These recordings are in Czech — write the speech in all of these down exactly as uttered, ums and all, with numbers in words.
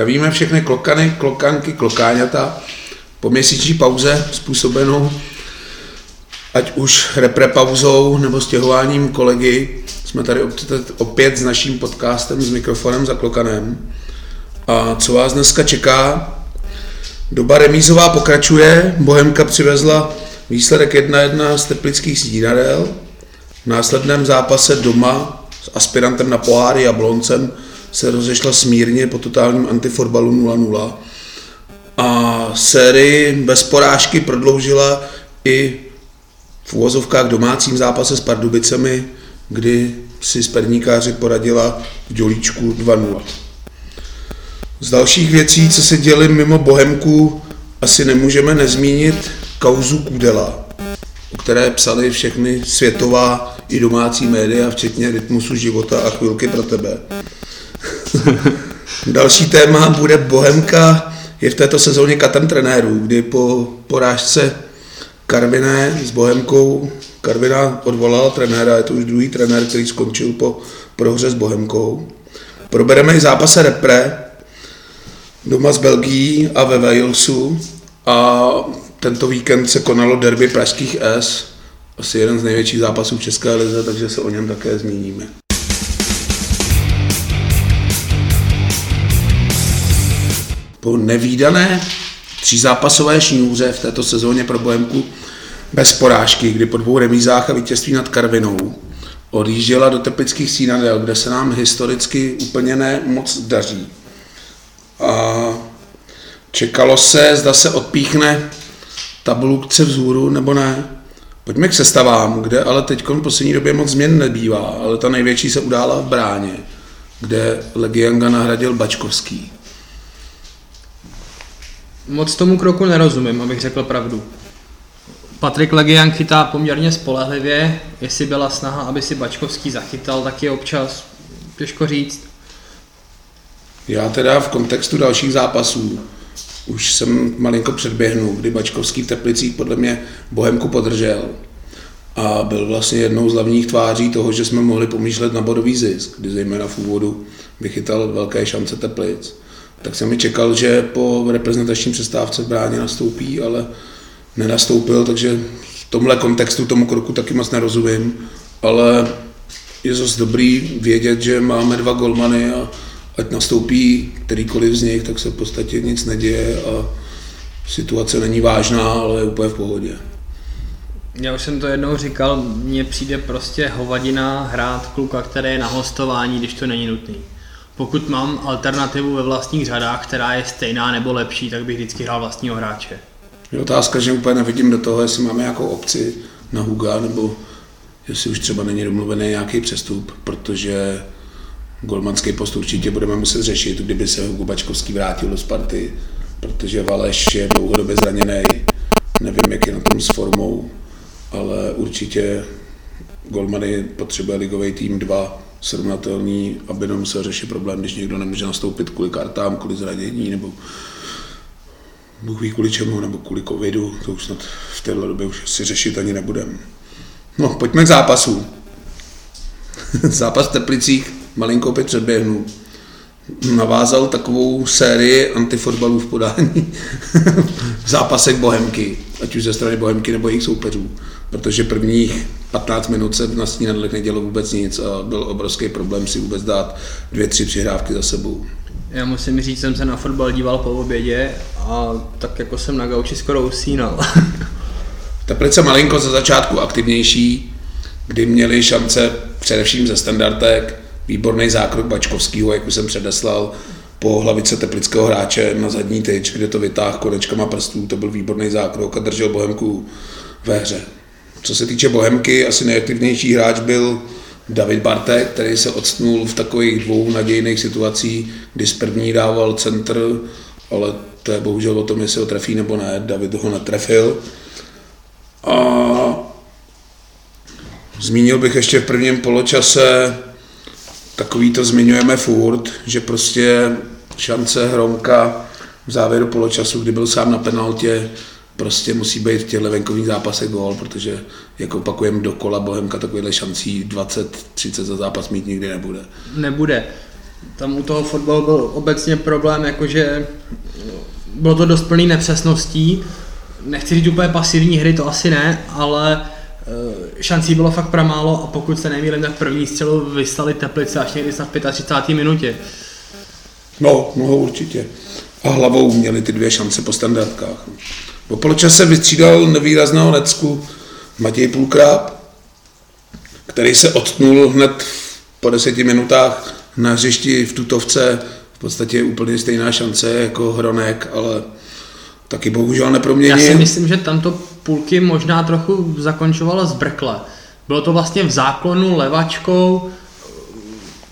Zdravíme všechny klokany, klokanky, klokáňata po měsíční pauze způsobenou ať už reprepauzou nebo stěhováním kolegy. Jsme tady opět s naším podcastem s mikrofonem za klokanem. A co vás dneska čeká? Doba remízová pokračuje, Bohemka přivezla výsledek jedna jedna z teplických Stínadel. V následném zápase doma s aspirantem na poháry Jabloncem se rozešla smírně po totálním antifotbalu nula nula. A sérii bez porážky prodloužila i v uvozovkách domácím zápase s Pardubicemi, kdy si s perníkáři poradila v Dělíčku dva nula. Z dalších věcí, co se děly mimo Bohemku, asi nemůžeme nezmínit kauzu Kudela, o které psaly všechny světová i domácí média, včetně Rytmusu života a Chvilky pro tebe. Další téma bude Bohemka, je v této sezóně katem trenérů, kdy po porážce Karviné s Bohemkou, Karvina odvolala trenéra, je to už druhý trenér, který skončil po prohře s Bohemkou. Probereme i zápase repre, doma s Belgií a ve Walesu, a tento víkend se konalo derby pražských S, asi jeden z největších zápasů v české lize, takže se o něm také zmíníme. Po nevídané třízápasové šňůře v této sezóně pro Bohemku bez porážky, kdy po dvou remízách a vítězství nad Karvinou odjížděla do teplických Stínadel, kde se nám historicky úplně ne moc daří. A čekalo se, zda se odpíchne tabulce vzhůru nebo ne. Pojďme k sestavám, kde ale teď v poslední době moc změn nebývá, ale ta největší se udála v bráně, kde Legianga nahradil Bačkovský. Moc tomu kroku nerozumím, abych řekl pravdu. Patrik Legian chytá poměrně spolehlivě, jestli byla snaha, aby si Bačkovský zachytal, tak je občas těžko říct. Já teda v kontextu dalších zápasů už jsem malinko předběhnul, kdy Bačkovský v Teplicích podle mě Bohemku podržel a byl vlastně jednou z hlavních tváří toho, že jsme mohli pomýšlet na bodový zisk, kdy zejména v úvodu vychytal velké šance Teplic. Tak jsem mi čekal, že po reprezentační přestávce v bráně nastoupí, ale nenastoupil, takže v tomhle kontextu tomu kroku taky moc nerozumím, ale je zase dobrý vědět, že máme dva golmany a ať nastoupí kterýkoliv z nich, tak se v podstatě nic neděje a situace není vážná, ale je úplně v pohodě. Já už jsem to jednou říkal, mně přijde prostě hovadina hrát kluka, který je na hostování, když to není nutný. Pokud mám alternativu ve vlastních řadách, která je stejná nebo lepší, tak bych vždycky hrál vlastního hráče. Je otázka, že úplně nevidím do toho, jestli máme nějakou opci na Huga, nebo jestli už třeba není domluvený nějaký přestup, protože golmanský post určitě budeme muset řešit, kdyby se Hugo Bačkovský vrátil do Sparty, protože Valeš je dlouhodobě zraněný, nevím, jak je na tom s formou, ale určitě golmany potřebuje ligový tým dva, srovnatelný, aby nemusel řešit problém, když někdo nemůže nastoupit kvůli kartám, kvůli zranění, nebo Bůh ví kvůli čemu, nebo kvůli covidu, to už snad v téhle době už si řešit ani nebudeme. No, pojďme k zápasu. Zápas v Teplicích malinko opět předběhnu. Navázal takovou sérii antifotbalů v podání zápasek Bohemky, ať už ze strany Bohemky nebo jejich soupeřů, protože prvních patnáct minut se na Stínadlech nedělo vůbec nic a byl obrovský problém si vůbec dát dvě, tři přihrávky za sebou. Já musím říct, jsem se na fotbal díval po obědě a tak jako jsem na gauči skoro usínal. Teplice malinko ze začátku aktivnější, kdy měli šance především ze standardek, výborný zákrok Bačkovskýho, jak už jsem předeslal, po hlavice teplického hráče na zadní tyč, kde to vytáhl konečkama prstů, to byl výborný zákrok a držel Bohemku ve hře. Co se týče Bohemky, asi nejaktivnější hráč byl David Bartek, který se odstnul v takových dvou nadějných situacích, kdy z první dával centr, ale to je bohužel o tom, jestli ho trefí nebo ne, David ho netrefil. A zmínil bych ještě v prvním poločase, takový to zmiňujeme furt, že prostě šance Hronka v závěru poločasu, kdy byl sám na penaltě, prostě musí být v těchto venkovních zápasech gól, protože jak opakujeme dokola Bohemka, takovýhle šancí dvacet třicet za zápas mít nikdy nebude. Nebude. tam u toho fotbalu byl obecně problém, jakože bylo to dost plný nepřesností. Nechci říct úplně pasivní hry, to asi ne, ale šancí bylo fakt pramálo a pokud se nemýlím, tak první střelu vyslali Teplice až někdy snad v třicáté páté minutě. No, no určitě. A hlavou měli ty dvě šance po standardkách. Po poločase vystřídal nevýrazného necku Matěj Půlkrab, který se odtnul hned po deseti minutách na hřišti v tutovce. V podstatě úplně stejná šance jako Hronek, ale taky bohužel neproměnil. Já si myslím, že tamto půlky možná trochu zakončovala zbrkle. Bylo to vlastně v záklonu levačkou,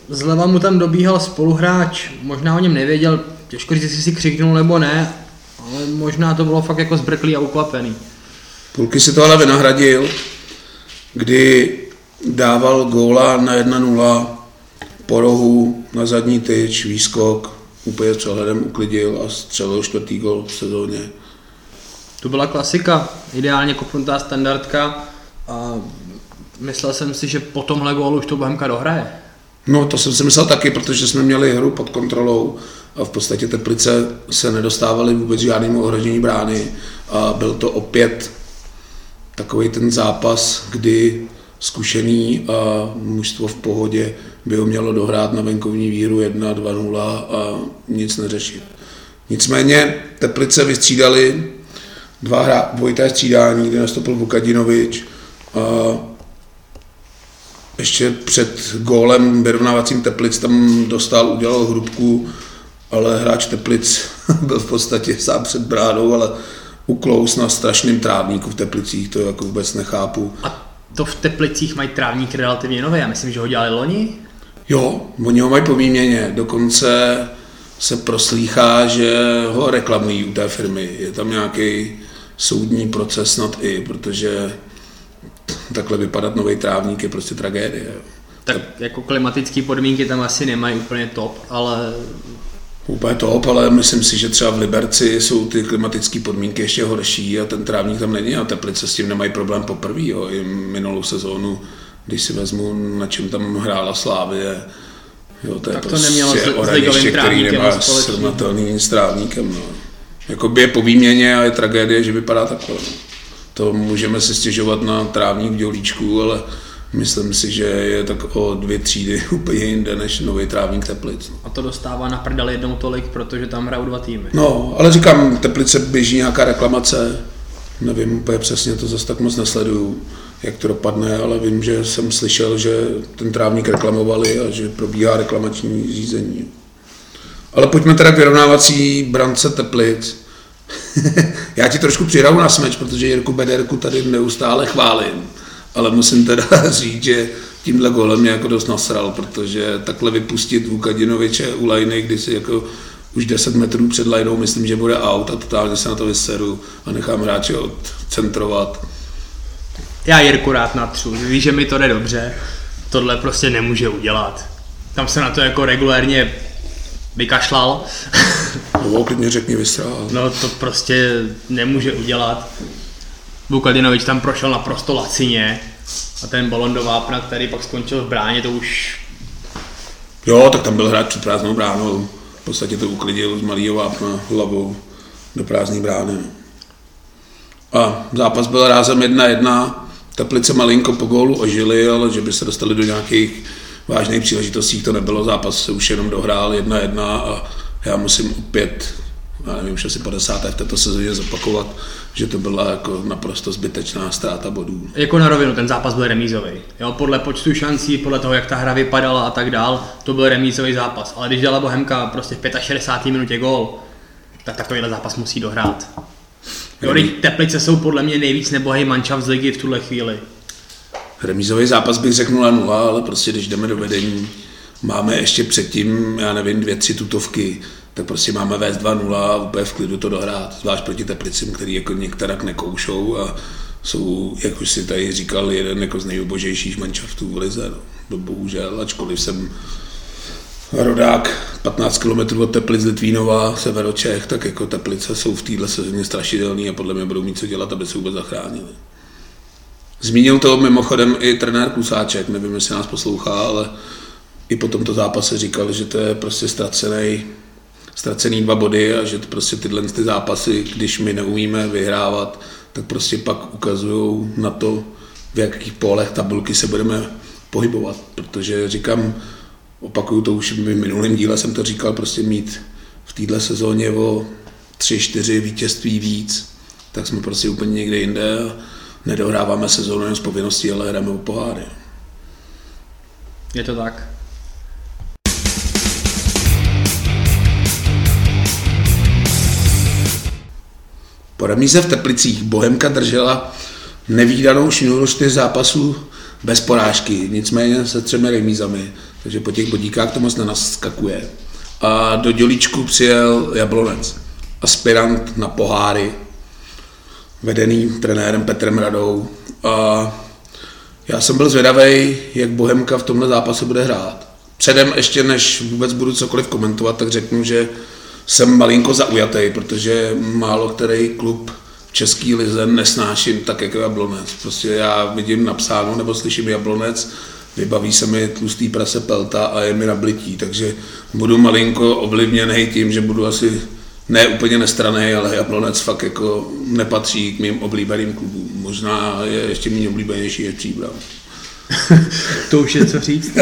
zleva mu tam dobíhal spoluhráč, možná o něm nevěděl, těžko říct, jestli si křiknul nebo ne, ale možná to bylo fakt jako zbrklý a ukvapený. Půlky si to ale vynahradil, kdy dával góla na jedna nula po rohu, na zadní tyč, výskok, úplně přehledem uklidil a střelil čtvrtý gól v sezóně. To byla klasika, ideálně kopnutá standardka a myslel jsem si, že po tomhle gólu už to Bohemka dohraje. No to jsem si myslel taky, protože jsme měli hru pod kontrolou a v podstatě Teplice se nedostávaly vůbec žádnému ohrožení brány a byl to opět takový ten zápas, kdy zkušený a mužstvo v pohodě by ho mělo dohrát na venkovní víru jedna dva nula a nic neřešit. Nicméně Teplice vystřídali dva hra, dvojité střídání, kde nastoupil Vukadinovič a ještě před gólem vyrovnávacím Teplic tam dostal, udělal hrubku, ale hráč Teplic byl v podstatě sám před bránou, ale uklouz na strašném trávníku v Teplicích, to jako vůbec nechápu. A to v Teplicích mají trávník relativně nový, já myslím, že ho dělali loni? Jo, oni ho mají po výměně, dokonce se proslýchá, že ho reklamují u té firmy, je tam nějaký soudní proces snad i, protože takhle vypadat nový trávník je prostě tragédie. Tak jako klimatické podmínky tam asi nemají úplně top, ale... Úplně top, ale myslím si, že třeba v Liberci jsou ty klimatické podmínky ještě horší a ten trávník tam není a Teplice s tím nemají problém poprvé. I minulou sezónu, když si vezmu, na čem tam hrála Slavie, jo, to je tak to prostě nemělo s ligovým trávníkem a srovnatelný s trávníkem. No. Jakoby je po výměně a je tragédie, že vypadá takhle. To můžeme si stěžovat na trávník v Dělíčku, ale myslím si, že je tak o dvě třídy úplně jinde než nový trávník Teplic. A to dostává na prdel jednou tolik, protože tam hrajou dva týmy. No, ale říkám, Teplice běží nějaká reklamace, nevím úplně přesně, to zase tak moc nesleduju, jak to dopadne, ale vím, že jsem slyšel, že ten trávník reklamovali a že probíhá reklamační řízení. Ale pojďme teda k vyrovnávací brance Teplic. Já ti trošku přiraju na smeč, protože Jirku Bederku tady neustále chválím, ale musím teda říct, že tímhle golem mě jako dost nasral, protože takhle vypustit Vukadinoviče u lajny, když si jako už deset metrů před lajnou myslím, že bude out a totálně se na to vyseru a nechám hráče odcentrovat. Já Jirku rád natřu, víš, že mi to jde dobře, tohle prostě nemůže udělat. Tam se na to jako regulérně vykašlal. No, klidně řekni vysrál. No to prostě nemůže udělat. Vukadinovič tam prošel naprosto lacině a ten balon do vápna, který pak skončil v bráně, to už... Jo, tak tam byl hráč před prázdnou bránou. V podstatě to uklidil z malého vápna hlavou do prázdné brány. A zápas byl rázem jedna jedna. Teplice malinko po gólu ožili, ale že by se dostali do nějakých vážných příležitostí, to nebylo. Zápas se už jenom dohrál jedna jedna a já musím opět, já nevím, už asi padesáté v této sezóně zopakovat, že to byla jako naprosto zbytečná ztráta bodů. Jako na rovinu, ten zápas byl remízový. Jo, podle počtu šancí, podle toho, jak ta hra vypadala a tak dál, to byl remízový zápas. Ale když dala Bohemka prostě v šedesáté páté minutě gól, tak takovýhle zápas musí dohrát. Jo, Teplice jsou podle mě nejvíc nebohej mančaft z ligy v tuhle chvíli. Remízový zápas bych řekl nula nula, ale prostě když jdeme do vedení, máme ještě předtím, já nevím, dvě, tři tutovky, tak prostě máme vést dva nula a úplně v klidu to dohrát, zvlášť proti Teplicím, který jako některak nekoušou a jsou, jak už si tady říkal, jeden jako z nejubožejších manšaftů v lize, no, to bohužel, ačkoliv jsem rodák patnáct kilometrů od Teplic Litvínova, severočech, tak jako Teplice jsou v téhle sezóně strašidelný a podle mě budou mít co dělat, aby se vůbec zachránili. Zmínil to mimochodem i trenér Klusáček, nevím, jestli nás poslouchá, ale i po tomto zápase říkali, že to je prostě ztracený, ztracený dva body a že to prostě tyhle ty zápasy, když my neumíme vyhrávat, tak prostě pak ukazují na to, v jakých polech tabulky se budeme pohybovat, protože říkám, opakuju to už v minulém díle, jsem to říkal, prostě mít v této sezóně o tři, čtyři vítězství víc, tak jsme prostě úplně někde jinde a nedohráváme sezónu jen z povinností, ale hráme o poháry. Je to tak. Po remíze v Teplicích Bohemka držela nevídanou šnuru čtyř zápasů bez porážky, nicméně se třemi remízami, takže po těch bodíkách to moc nenaskakuje. A do dělíčku přijel Jablonec, aspirant na poháry, vedený trenérem Petrem Radou. A já jsem byl zvědavej, jak Bohemka v tomhle zápase bude hrát. Předem, ještě než vůbec budu cokoliv komentovat, tak řeknu, že jsem malinko zaujatý, protože málo který klub v český lize nesnáším tak jako Jablonec. Prostě já vidím napsáno nebo slyším Jablonec, vybaví se mi tlustý prase Pelta a je mi nablití, takže budu malinko ovlivněný tím, že budu asi ne úplně nestranný, ale Jablonec fakt jako nepatří k mým oblíbeným klubům. Možná je ještě méně oblíbenější je Příbram. To už je co říct.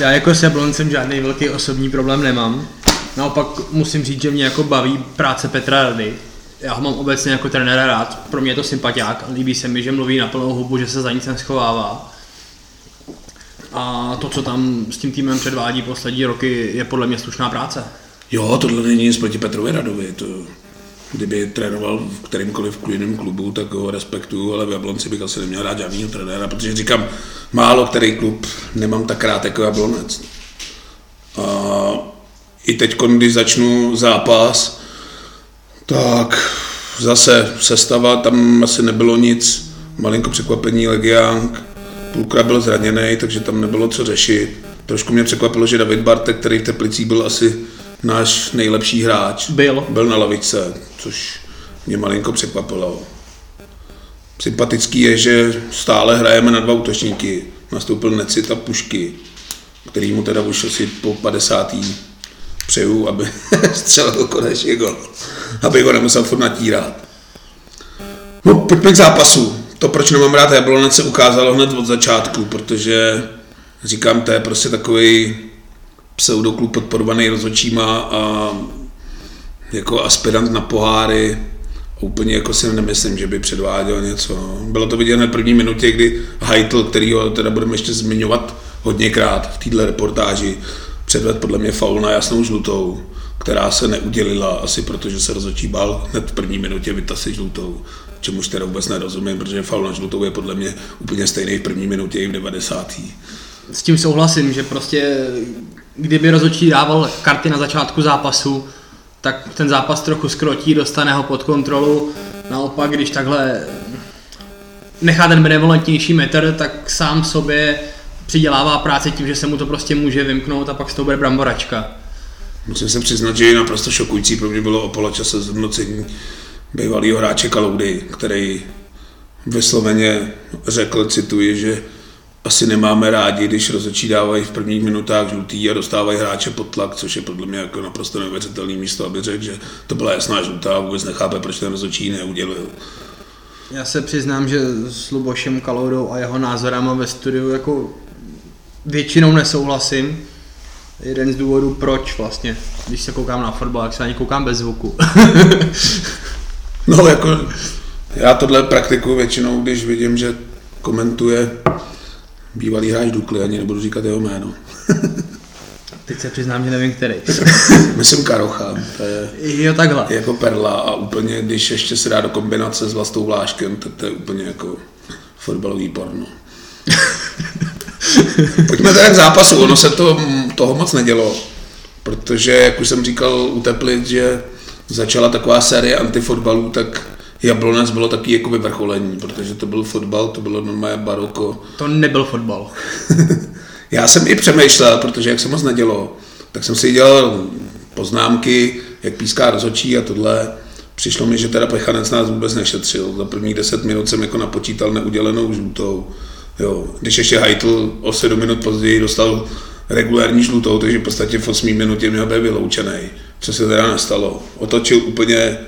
Já jako s Jabloncem žádný velký osobní problém nemám. Naopak musím říct, že mě jako baví práce Petra Rady. Já ho mám obecně jako trenéra rád, pro mě je to sympatiák, líbí se mi, že mluví na plnou hubu, že se za nic neschovává. A to, co tam s tím týmem předvádí poslední roky, je podle mě slušná práce. Jo, tohle není nic proti Petrovi Radovi. To, kdyby trénoval v kterémkoliv jiném klubu, tak ho respektuju, ale v Jablonci bych asi neměl rád žádnýho trenéra, protože říkám, málo který klub nemám tak rád jako Jablonec. A i teď, když začnu zápas, tak zase sestava, tam asi nebylo nic, malinko překvapení Legian, Půlkraba byl zraněný, takže tam nebylo co řešit. Trošku mě překvapilo, že David Bartek, který v Teplicích byl asi náš nejlepší hráč, byl, byl na lavičce, což mě malinko překvapilo. Sympatický je, že stále hrajeme na dva útočníky. Nastoupil Necit a Pušky, který mu teda už asi po padesátý přeju, aby střelil konečně gol, aby ho nemusel furt natírat. No, pojďme k zápasu. To, proč nemám rád Jablonec, se ukázalo hned od začátku, protože říkám, to je prostě takový pseudoklub podporovaný rozhodčíma a jako aspirant na poháry. Úplně jako si nemyslím, že by předváděl něco. Bylo to vidět na první minutě, kdy Heitl, kterýho teda budeme ještě zmiňovat hodněkrát v této reportáži, předvedl podle mě faul na jasnou žlutou, která se neudělila asi proto, že se rozhodčí bál hned v první minutě vytasit žlutou, čemuž teda vůbec nerozumím, protože faul na žlutou je podle mě úplně stejný v první minutě i v devadesátý. S tím souhlasím, že prostě kdyby rozhodčí dával karty na začátku zápasu, tak ten zápas trochu zkrotí, dostane ho pod kontrolu, naopak když takhle nechá ten benevolentnější metr, tak sám sobě přidělává práci tím, že se mu to prostě může vymknout a pak z toho bude bramboračka. Musím se přiznat, že je naprosto šokující pro mě bylo o poločase zhodnocení bývalýho hráče Kaloudy, který vysloveně řekl, cituji, že asi nemáme rádi, když rozhodčí dávají v prvních minutách žlutý a dostávají hráče pod tlak, což je podle mě jako naprosto neuvěřitelné místo, aby řekl, že to byla jasná žlutá a vůbec nechápe, proč ten rozhodčí neudělil. Já se přiznám, že s Lubošem Kaloudou a jeho názorama ve studiu jako většinou nesouhlasím. Jeden z důvodů, proč vlastně, když se koukám na fotbal, tak se ani koukám bez zvuku. No jako, já tohle praktikuju většinou, když vidím, že komentuje bývalý hráč Dukly, ani nebudu říkat jeho jméno. Teď se přiznám, že nevím, který. Myslím Karocha, to je, jo, takhle. Je jako perla a úplně, když ještě se dá do kombinace s Vlastou Vláškem, tak to je úplně jako fotbalový porno. Pojďme teda k zápasu, ono se to, toho moc nedělo, protože, jak už jsem říkal u Teplic, že začala taková série antifotbalů, tak Jablonec bylo taky jako vyvrcholení, protože to byl fotbal, to bylo normálně baroko. To nebyl fotbal. Já jsem i přemýšlel, protože jak se moc nedělo, tak jsem si dělal poznámky, jak píská rozhodčí a tohle. Přišlo mi, že teda Plechanec nás vůbec nešetřil. Za prvních deset minut jsem jako napočítal neudělenou žlutou. Jo. Když ještě Heitl o sedm minut později dostal regulární žlutou, takže v podstatě v osmé minutě měl být vyloučený, co se teda nestalo. Otočil úplně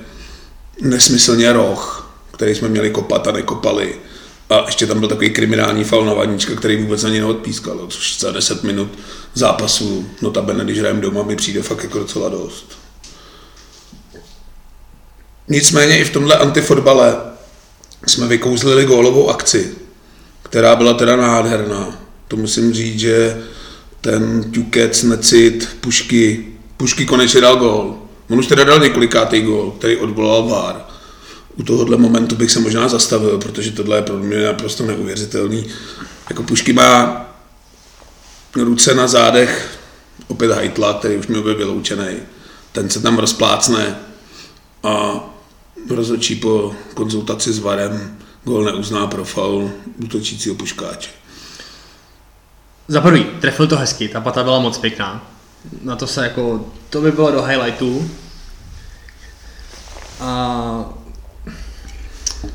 nesmyslně roh, který jsme měli kopat a nekopali. A ještě tam byl takový kriminální faul na Vaníčka, který vůbec ani neodpískal, což za deset minut zápasu, notabene když hrajeme doma, mi přijde fakt jako docela dost. Nicméně i v tomhle antifotbale jsme vykouzlili gólovou akci, která byla teda nádherná. To musím říct, že ten ťukec, necit, Pušky, Pušky konečně dal gól. On už teda dal několikátý gól, který odvolal V A R. U tohohle momentu bych se možná zastavil, protože tohle je pro mě naprosto neuvěřitelný. Jako Pušky má ruce na zádech, opět Hajtla, který už měl byl vyloučený. Ten se tam rozplácne a rozhodčí po konzultaci s VARem gól neuzná pro faul útočícího Puškáče. Za prvý, trefil to hezky, ta pata byla moc pěkná. Na to se jako, to by bylo do highlightů. A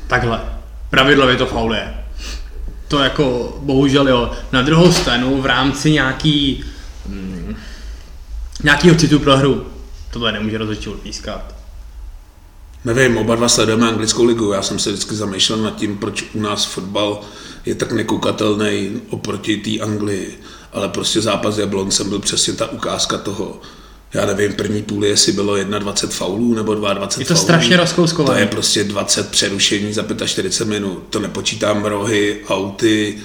takhle, pravidlově to faul je. To jako, bohužel jo, na druhou stranu v rámci nějaký, mm, nějakýho citu pro hru, tohle nemůže rozhodčí odpískat. Nevím, oba dva sledujeme anglickou ligu, já jsem se vždycky zamýšlel nad tím, proč u nás fotbal je tak nekoukatelný oproti té Anglii, ale prostě zápas s Jabloncem byl přesně ta ukázka toho. Já nevím, první půli, jestli bylo dvacet jedna faulů nebo dvacet dva faulů. Je to faulů. Strašně rozkouskované. To je prostě dvacet přerušení za čtyřicet pět minut, to nepočítám rohy, auty,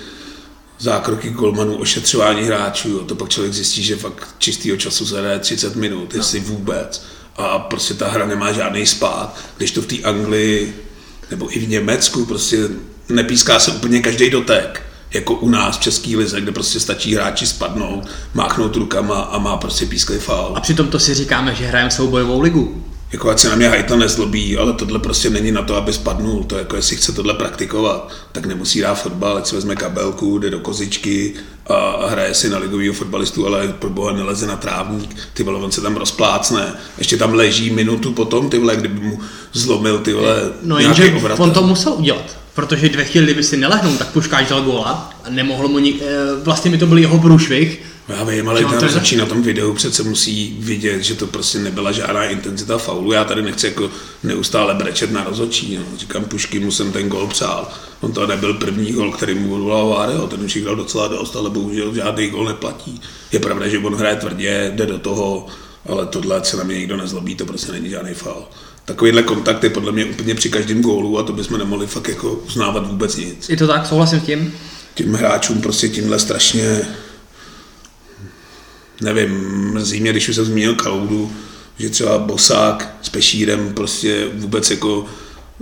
zákroky golmanů, ošetřování hráčů, to pak člověk zjistí, že fakt čistýho času zhraje třicet minut, jestli no. vůbec. A prostě ta hra nemá žádný spád, když to v té Anglii nebo i v Německu prostě nepíská se úplně každý dotek, jako u nás v český lize, kde prostě stačí hráči spadnout, máchnout rukama a má prostě písklý faul. A přitom to si říkáme, že hrajeme soubojovou ligu. Jako ať se na mě Hajta nezlobí, ale tohle prostě není na to, aby spadnul. To jako jestli chce tohle praktikovat, tak nemusí hrát fotbal, ať si vezme kabelku, jde do kozičky a hraje si na ligovýho fotbalistu, ale pro boha neleze na trávník, ty vole, on se tam rozplácne. Ještě tam leží minutu potom, ty vole, kdyby mu zlomil ty vole no, nějaký obrat. On to musel udělat, protože dvě chvíli, kdyby si nelehnul, tak Puškáč dal góla a nemohl mu nik... vlastně mi to byl jeho průšvih. Já vím, ale ten rozhodčí na tom videu přece musí vidět, že to prostě nebyla žádná intenzita faulu. Já tady nechci jako neustále brečet na rozhodčí. No. Říkám, Pušky mu jsem ten gól přál. On to nebyl první gól, který mu odvolal V A R, ten už jich dal docela dost, ale bohužel žádný gól neplatí. Je pravda, že on hraje tvrdě, jde do toho, ale tohle se na mě nikdo nezlobí, to prostě není žádný faul. Takovýhle kontakt je podle mě úplně při každém gólu a to bychom nemohli fakt jako uznávat vůbec nic. Je to tak, souhlasím s tím? Tím hráčům prostě tímhle strašně. Nevím, mrzí mě, když už jsem zmínil Kaloudu, že třeba Bosák s Pešírem prostě vůbec jako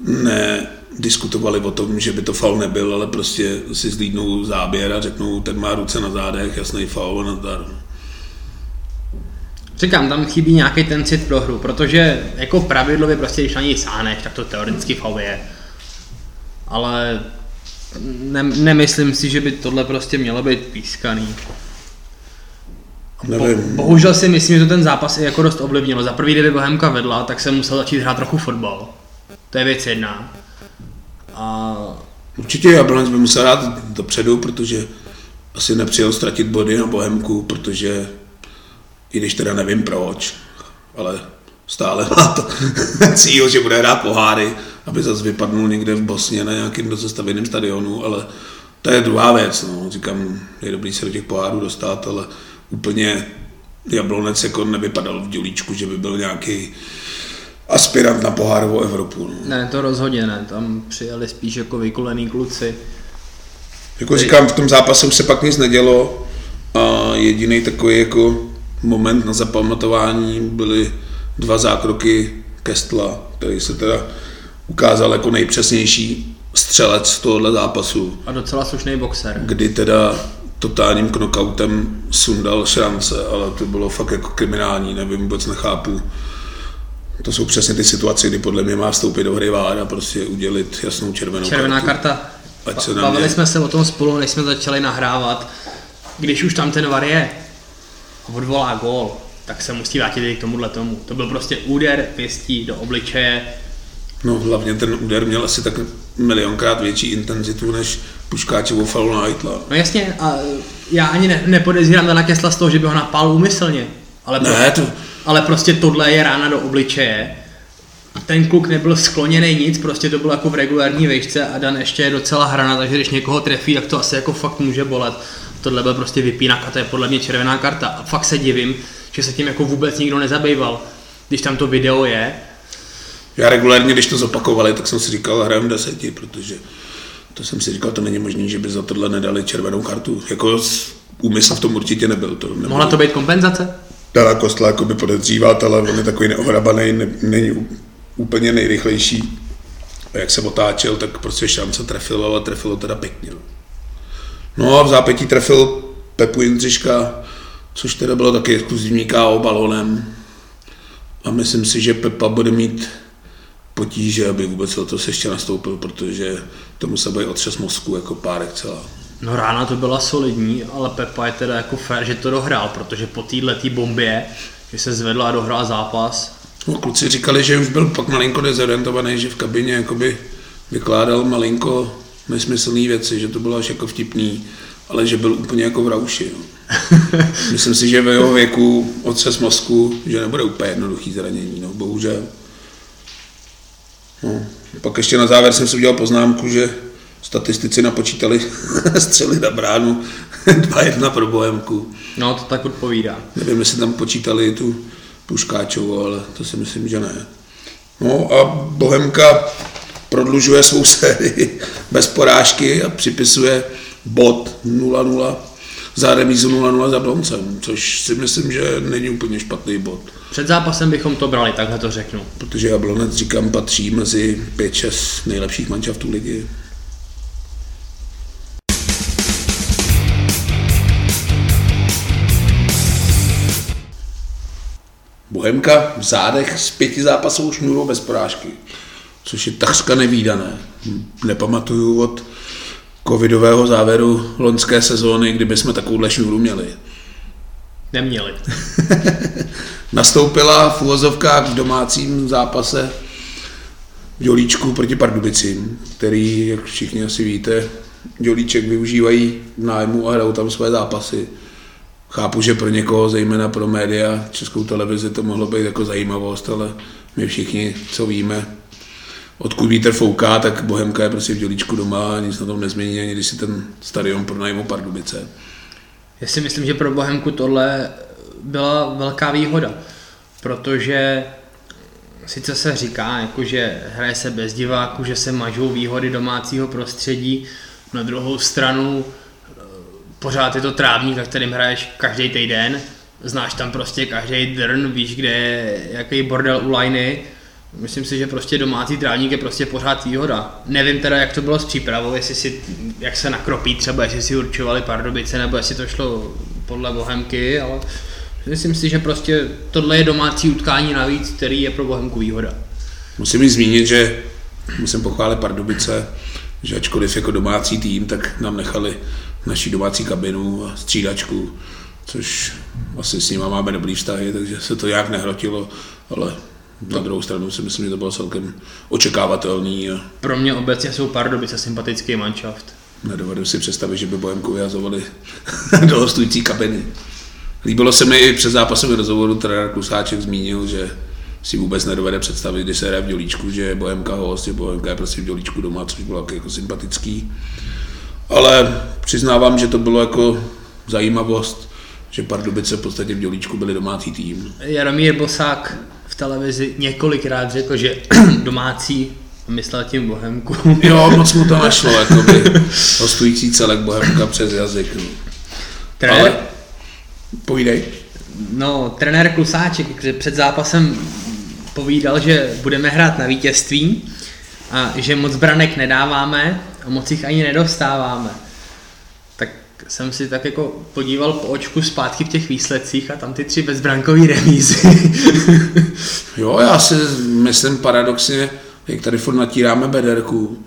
nediskutovali o tom, že by to faul nebyl, ale prostě si zlídnou záběr a řeknou, ten má ruce na zádech, jasný faul a nazdar. Říkám, tam chybí nějaký ten cit pro hru, protože jako pravidlově prostě, když na něj sáhneš, tak to teoreticky faul je. Ale ne- nemyslím si, že by tohle prostě mělo být pískaný. Bo, bohužel si myslím, že to ten zápas i jako dost ovlivnilo. Za prvý, kdyby Bohemka vedla, tak jsem musel začít hrát trochu fotbal. To je věc jedna. A určitě Jablonec by musel hrát dopředu, protože asi nepřijel ztratit body na Bohemku, protože i když teda nevím proč, ale stále má to cíl, že bude hrát poháry, aby zase vypadnul někde v Bosně na nějakým dozestavěným stadionu, ale to je druhá věc. No. Říkám, je dobrý se do těch pohárů dostat, ale úplně Jablonec jako nevypadal v dělíčku, že by byl nějaký aspirant na pohárovou Evropu. No. Ne, to rozhodně ne, tam přijeli spíš jako vykulený kluci. Jako Ty... říkám, v tom zápase už se pak nic nedělo a jediný takový jako moment na zapamatování byly dva zákroky Kestla, který se teda ukázal jako nejpřesnější střelec tohohle zápasu. A docela slušný boxer. Kdy teda totálním knockoutem sundal šrance, ale to bylo fakt jako kriminální, nevím, vůbec nechápu. To jsou přesně ty situace, kdy podle mě má vstoupit do hry V A R a prostě udělit jasnou červenou Červená kartu. Červená karta. Se Bavili mě... jsme se o tom spolu, než jsme začali nahrávat. Když už tam ten V A R je a odvolá gól, tak se musí vrátit i k tomuhle tomu. To byl prostě úder pěstí do obličeje. No hlavně ten úder měl asi tak milionkrát větší intenzitu než Puškáčevo faul na Hitla. No jasně, a já ani ne, nepodezírám Dana Kestla z toho, že by ho napál úmyslně, ale, ne, prostě, to... ale prostě tohle je rána do obličeje. Ten kluk nebyl skloněný nic, prostě to bylo jako v regulární vejšce a Dan ještě je docela hrana, takže když někoho trefí, tak to asi jako fakt může bolet. Tohle byl prostě vypínak a to je podle mě červená karta a fakt se divím, že se tím jako vůbec nikdo nezabýval, když tam to video je. Já regulárně, když to zopakovali, tak jsem si říkal, hrajem deseti, protože to jsem si říkal, to není možný, že by za tohle nedali červenou kartu. Jako úmysl v tom určitě nebyl. To nebyl. Mohla to být kompenzace? Dala Kostla jako by podezřívat, ale on je takový neohrabanej, ne, není úplně nejrychlejší. A jak se otáčel, tak prostě šance trefilo a trefilo teda pěkně. No a v zápětí trefil Pepu Jindřiška, což teda bylo taky exkluzivní ká ó balónem. A myslím si, že Pepa bude mít potíže, aby vůbec letos ještě nastoupil, protože tomu se bude otřes mozku jako párek celá. No rána to byla solidní, ale Pepa je teda jako fér, že to dohrál, protože po této bombě, že se zvedl a dohrál zápas. No, kluci říkali, že už byl pak malinko dezorientovaný, že v kabině jakoby vykládal malinko nesmyslné věci, že to bylo až jako vtipný, ale že byl úplně jako v rauši. Myslím si, že ve jeho věku otřes mozku, že nebude úplně jednoduchý zranění, no bohužel. No, pak ještě na závěr jsem si udělal poznámku, že statistici napočítali střely na bránu dva jedna pro Bohemku. No to tak odpovídá. Nevím, jestli tam počítali tu Puškáčovou, ale to si myslím, že ne. No a Bohemka prodlužuje svou sérii bez porážky a připisuje bod nula nula za remízu nula nula s Jabloncem, což si myslím, že není úplně špatný bod. Před zápasem bychom to brali, takhle to řeknu. Protože Jablonec, říkám, patří mezi pět šest nejlepších manšaftů ligy. Bohemka v zádech s pěti zápasovou šnůrou bez porážky, což je takřka nevídané. Nepamatuju od covidového závěru loňské sezóny, kdyby jsme takovouhle šnůru měli. Neměli. Nastoupila v uvozovkách v domácím zápase v Dělíčku proti Pardubicím, který, jak všichni asi víte, Dělíček využívají v nájmu a hrajou tam své zápasy. Chápu, že pro někoho, zejména pro média, Českou televizi, to mohlo být jako zajímavost, ale my všichni, co víme, odkud vítr fouká, tak Bohemka je prostě v Dělíčku doma a nic na tom nezmění, ani když si ten stadion pronajmou Pardubice. Já si myslím, že pro Bohemku tohle byla velká výhoda, protože sice se říká, jako, že hraje se bez diváků, že se mažou výhody domácího prostředí, na druhou stranu pořád je to trávník, na kterým hraješ každý týden, znáš tam prostě každý drn, víš, kde je jaký bordel u lajny. Myslím si, že prostě domácí trávník je prostě pořád výhoda. Nevím teda, jak to bylo s přípravou, jestli si, jak se nakropí třeba, jestli si určovali Pardubice, nebo jestli to šlo podle Bohemky, ale myslím si, že prostě tohle je domácí utkání navíc, který je pro Bohemku výhoda. Musím jí zmínit, že musím pochválit Pardubice, že ačkoliv jako domácí tým, tak nám nechali naši domácí kabinu a střídačku, což asi s nima máme dobrý vztahy, takže se to nějak nehrotilo, ale na druhou stranu si myslím, že to bylo celkem očekávatelný. A pro mě obecně jsou Pardubice sympatický manšaft. Nedovedu si představit, že by Bohemku vyhazovali do hostující kabiny. Líbilo se mi i před zápasovým rozhovoru, trenér Klusáček zmínil, že si vůbec nedovede představit, když se hraje v Dělíčku, že Bohemka host, že Bohemka je prostě v Dělíčku doma, což bylo jako sympatický. Ale přiznávám, že to bylo jako zajímavost, že Pardubice v podstatě v Dělíčku byli domácí tým. Jaromír Bosák v televizi několikrát řekl, že domácí, myslel tím Bohemku. Jo, moc mu to našlo, jakoby hostující celek Bohemka přes jazyk. No. Trenér... Ale, povídej. No, trenér Klusáček před zápasem povídal, že budeme hrát na vítězství a že moc branek nedáváme a moc jich ani nedostáváme. Tak jsem si tak jako podíval po očku zpátky v těch výsledcích a tam ty tři bezbrankový remízy. Jo, já si myslím paradoxně, jak tady furt natíráme Bederku,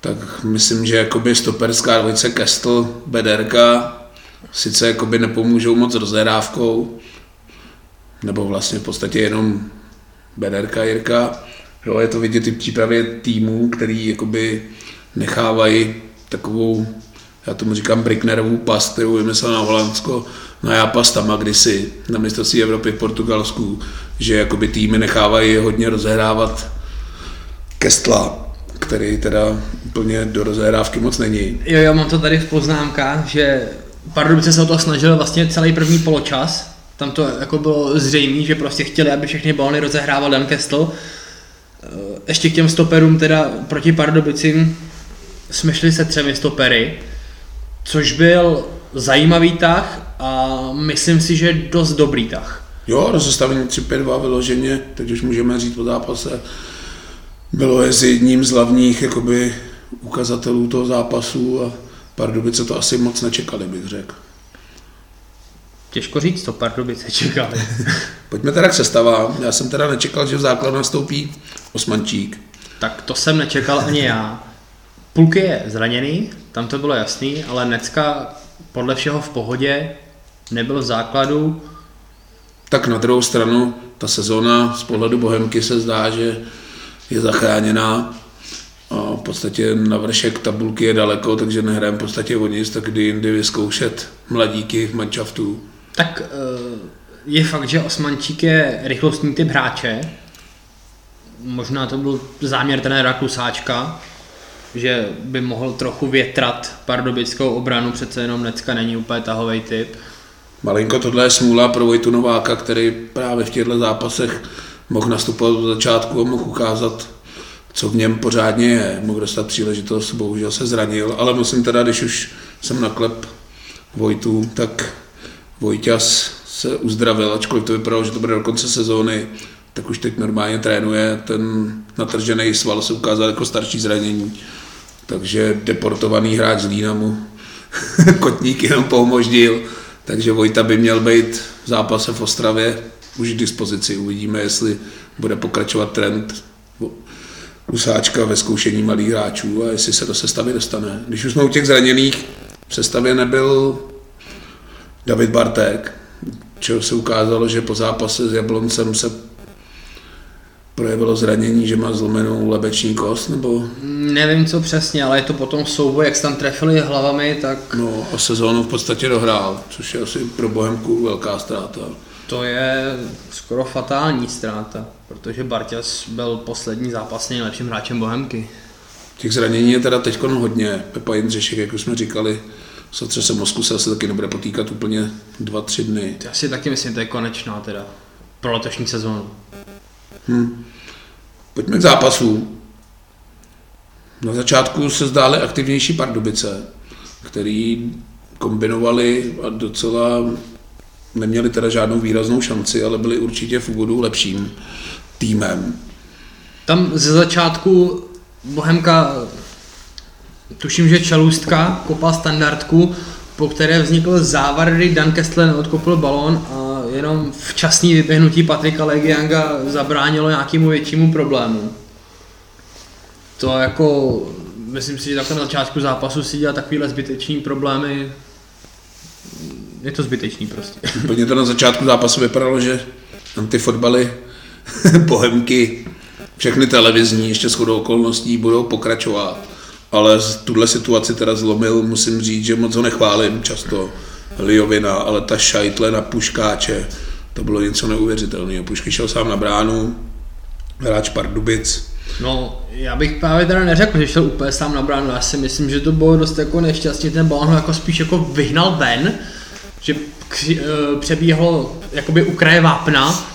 tak myslím, že jakoby stoperská dvojice Kestl, Bederka sice jakoby nepomůžou moc rozhrávkou, nebo vlastně v podstatě jenom Bederka, Jirka. Jo, je to vidět i v přípravě týmů, který jakoby nechávají takovou já tomu říkám Bricknerovou pas, kterou vymyslel na Holandsko, na Japa Stama kdysi na mistrovství Evropy v Portugalsku, že jakoby týmy nechávají hodně rozehrávat Kestla, který teda úplně do rozehrávky moc není. Jo, jo, mám to tady v poznámkách, že Pardubice se o to snažili vlastně celý první poločas, tam to jako bylo zřejmé, že prostě chtěli, aby všechny balony rozehrával Dan Kestl. Ještě k těm stoperům teda proti Pardubicím jsme šli se třemi stopery, což byl zajímavý tah a myslím si, že dost dobrý tah. Jo, rozestavení tři pět dva vyloženě, teď už můžeme říct po zápase, bylo je jedním z hlavních jakoby ukazatelů toho zápasu a Pardubice to asi moc nečekali, bych řekl. Těžko říct, to Pardubice čekali. Pojďme teda k sestavám. Já jsem teda nečekal, že v základu nastoupí Osmančík. Tak to jsem nečekal ani já. Půlky je zraněný, tam to bylo jasný, ale Necka podle všeho v pohodě, nebyl v základu. Tak na druhou stranu, ta sezóna z pohledu Bohemky se zdá, že je zachráněná. A v podstatě na vršek tabulky je daleko, takže nehrajeme v podstatě o nic, tak kdy jindy vyzkoušet mladíky v mančaftů. Tak je fakt, že Osmančík je rychlostní typ hráče. Možná to byl záměr trenéra Klusáčka, že by mohl trochu větrat pardubickou obranu, přece jenom Necka není úplně tahovej typ. Malinko tohle je smůla pro Vojtu Nováka, který právě v těchto zápasech mohl nastupovat od začátku a mohl ukázat, co v něm pořádně je. Mohl dostat příležitost, bohužel se zranil, ale musím teda, když už jsem na klep Vojtu, tak Vojťas se uzdravil, ačkoliv to vypadalo, že to bude do konce sezóny, tak už teď normálně trénuje, ten natržený sval se ukázal jako starší zranění, takže deportovaný hráč z Lína mu kotník jenom poumožnil, takže Vojta by měl být v zápase v Ostravě už k dispozici, uvidíme, jestli bude pokračovat trend Usáčka ve zkoušení malých hráčů a jestli se do sestavy dostane. Když už jsme u těch zraněných, v sestavě nebyl David Bartek, čeho se ukázalo, že po zápase s Jabloncem se projevilo zranění, že má zlomenou lebeční kost, nebo? Nevím co přesně, ale je to potom souboj, jak se tam trefili hlavami, tak... No a sezónu v podstatě dohrál, což je asi pro Bohemku velká ztráta. To je skoro fatální ztráta, protože Barťas byl poslední zápas nejlepším hráčem Bohemky. Těch zranění je teda teď hodně. Pepa Jindřišek, jak už jsme říkali, s otřesem mozku se asi taky nebude potýkat úplně dva, tři dny. Já si taky myslím, to je konečná teda pro letošní sezónu. Hmm. Pojďme k zápasu. Na začátku se zdály aktivnější Pardubice, který kombinovali a docela... Neměli teda žádnou výraznou šanci, ale byli určitě v úvodu lepším týmem. Tam ze začátku Bohemka, tuším, že Čalůstka kopal standardku, po které vznikl závar, kdy Dan Kestl neodkopl balón a jenom včasné vyběhnutí Patrika Legianga zabránilo nějakému většímu problému. To jako, myslím si, že takhle na začátku zápasu si dělá takovýhle zbytečný problémy. Je to zbytečný prostě. Úplně to na začátku zápasu vypadalo, že tam ty fotbaly, Bohemky, všechny televizní ještě shodou okolností budou pokračovat. Ale tuhle situaci teda zlomil, musím říct, že moc ho nechválím často, Liovina, ale ta šajtle na Puškáče, to bylo něco neuvěřitelného. Pušky šel sám na bránu, hráč Pardubic. No, já bych právě teda neřekl, že šel úplně sám na bránu, já si myslím, že to bylo dost jako nešťastně, ten balón ho jako spíš jako vyhnal ven, že přebíhlo jakoby u kraje vápna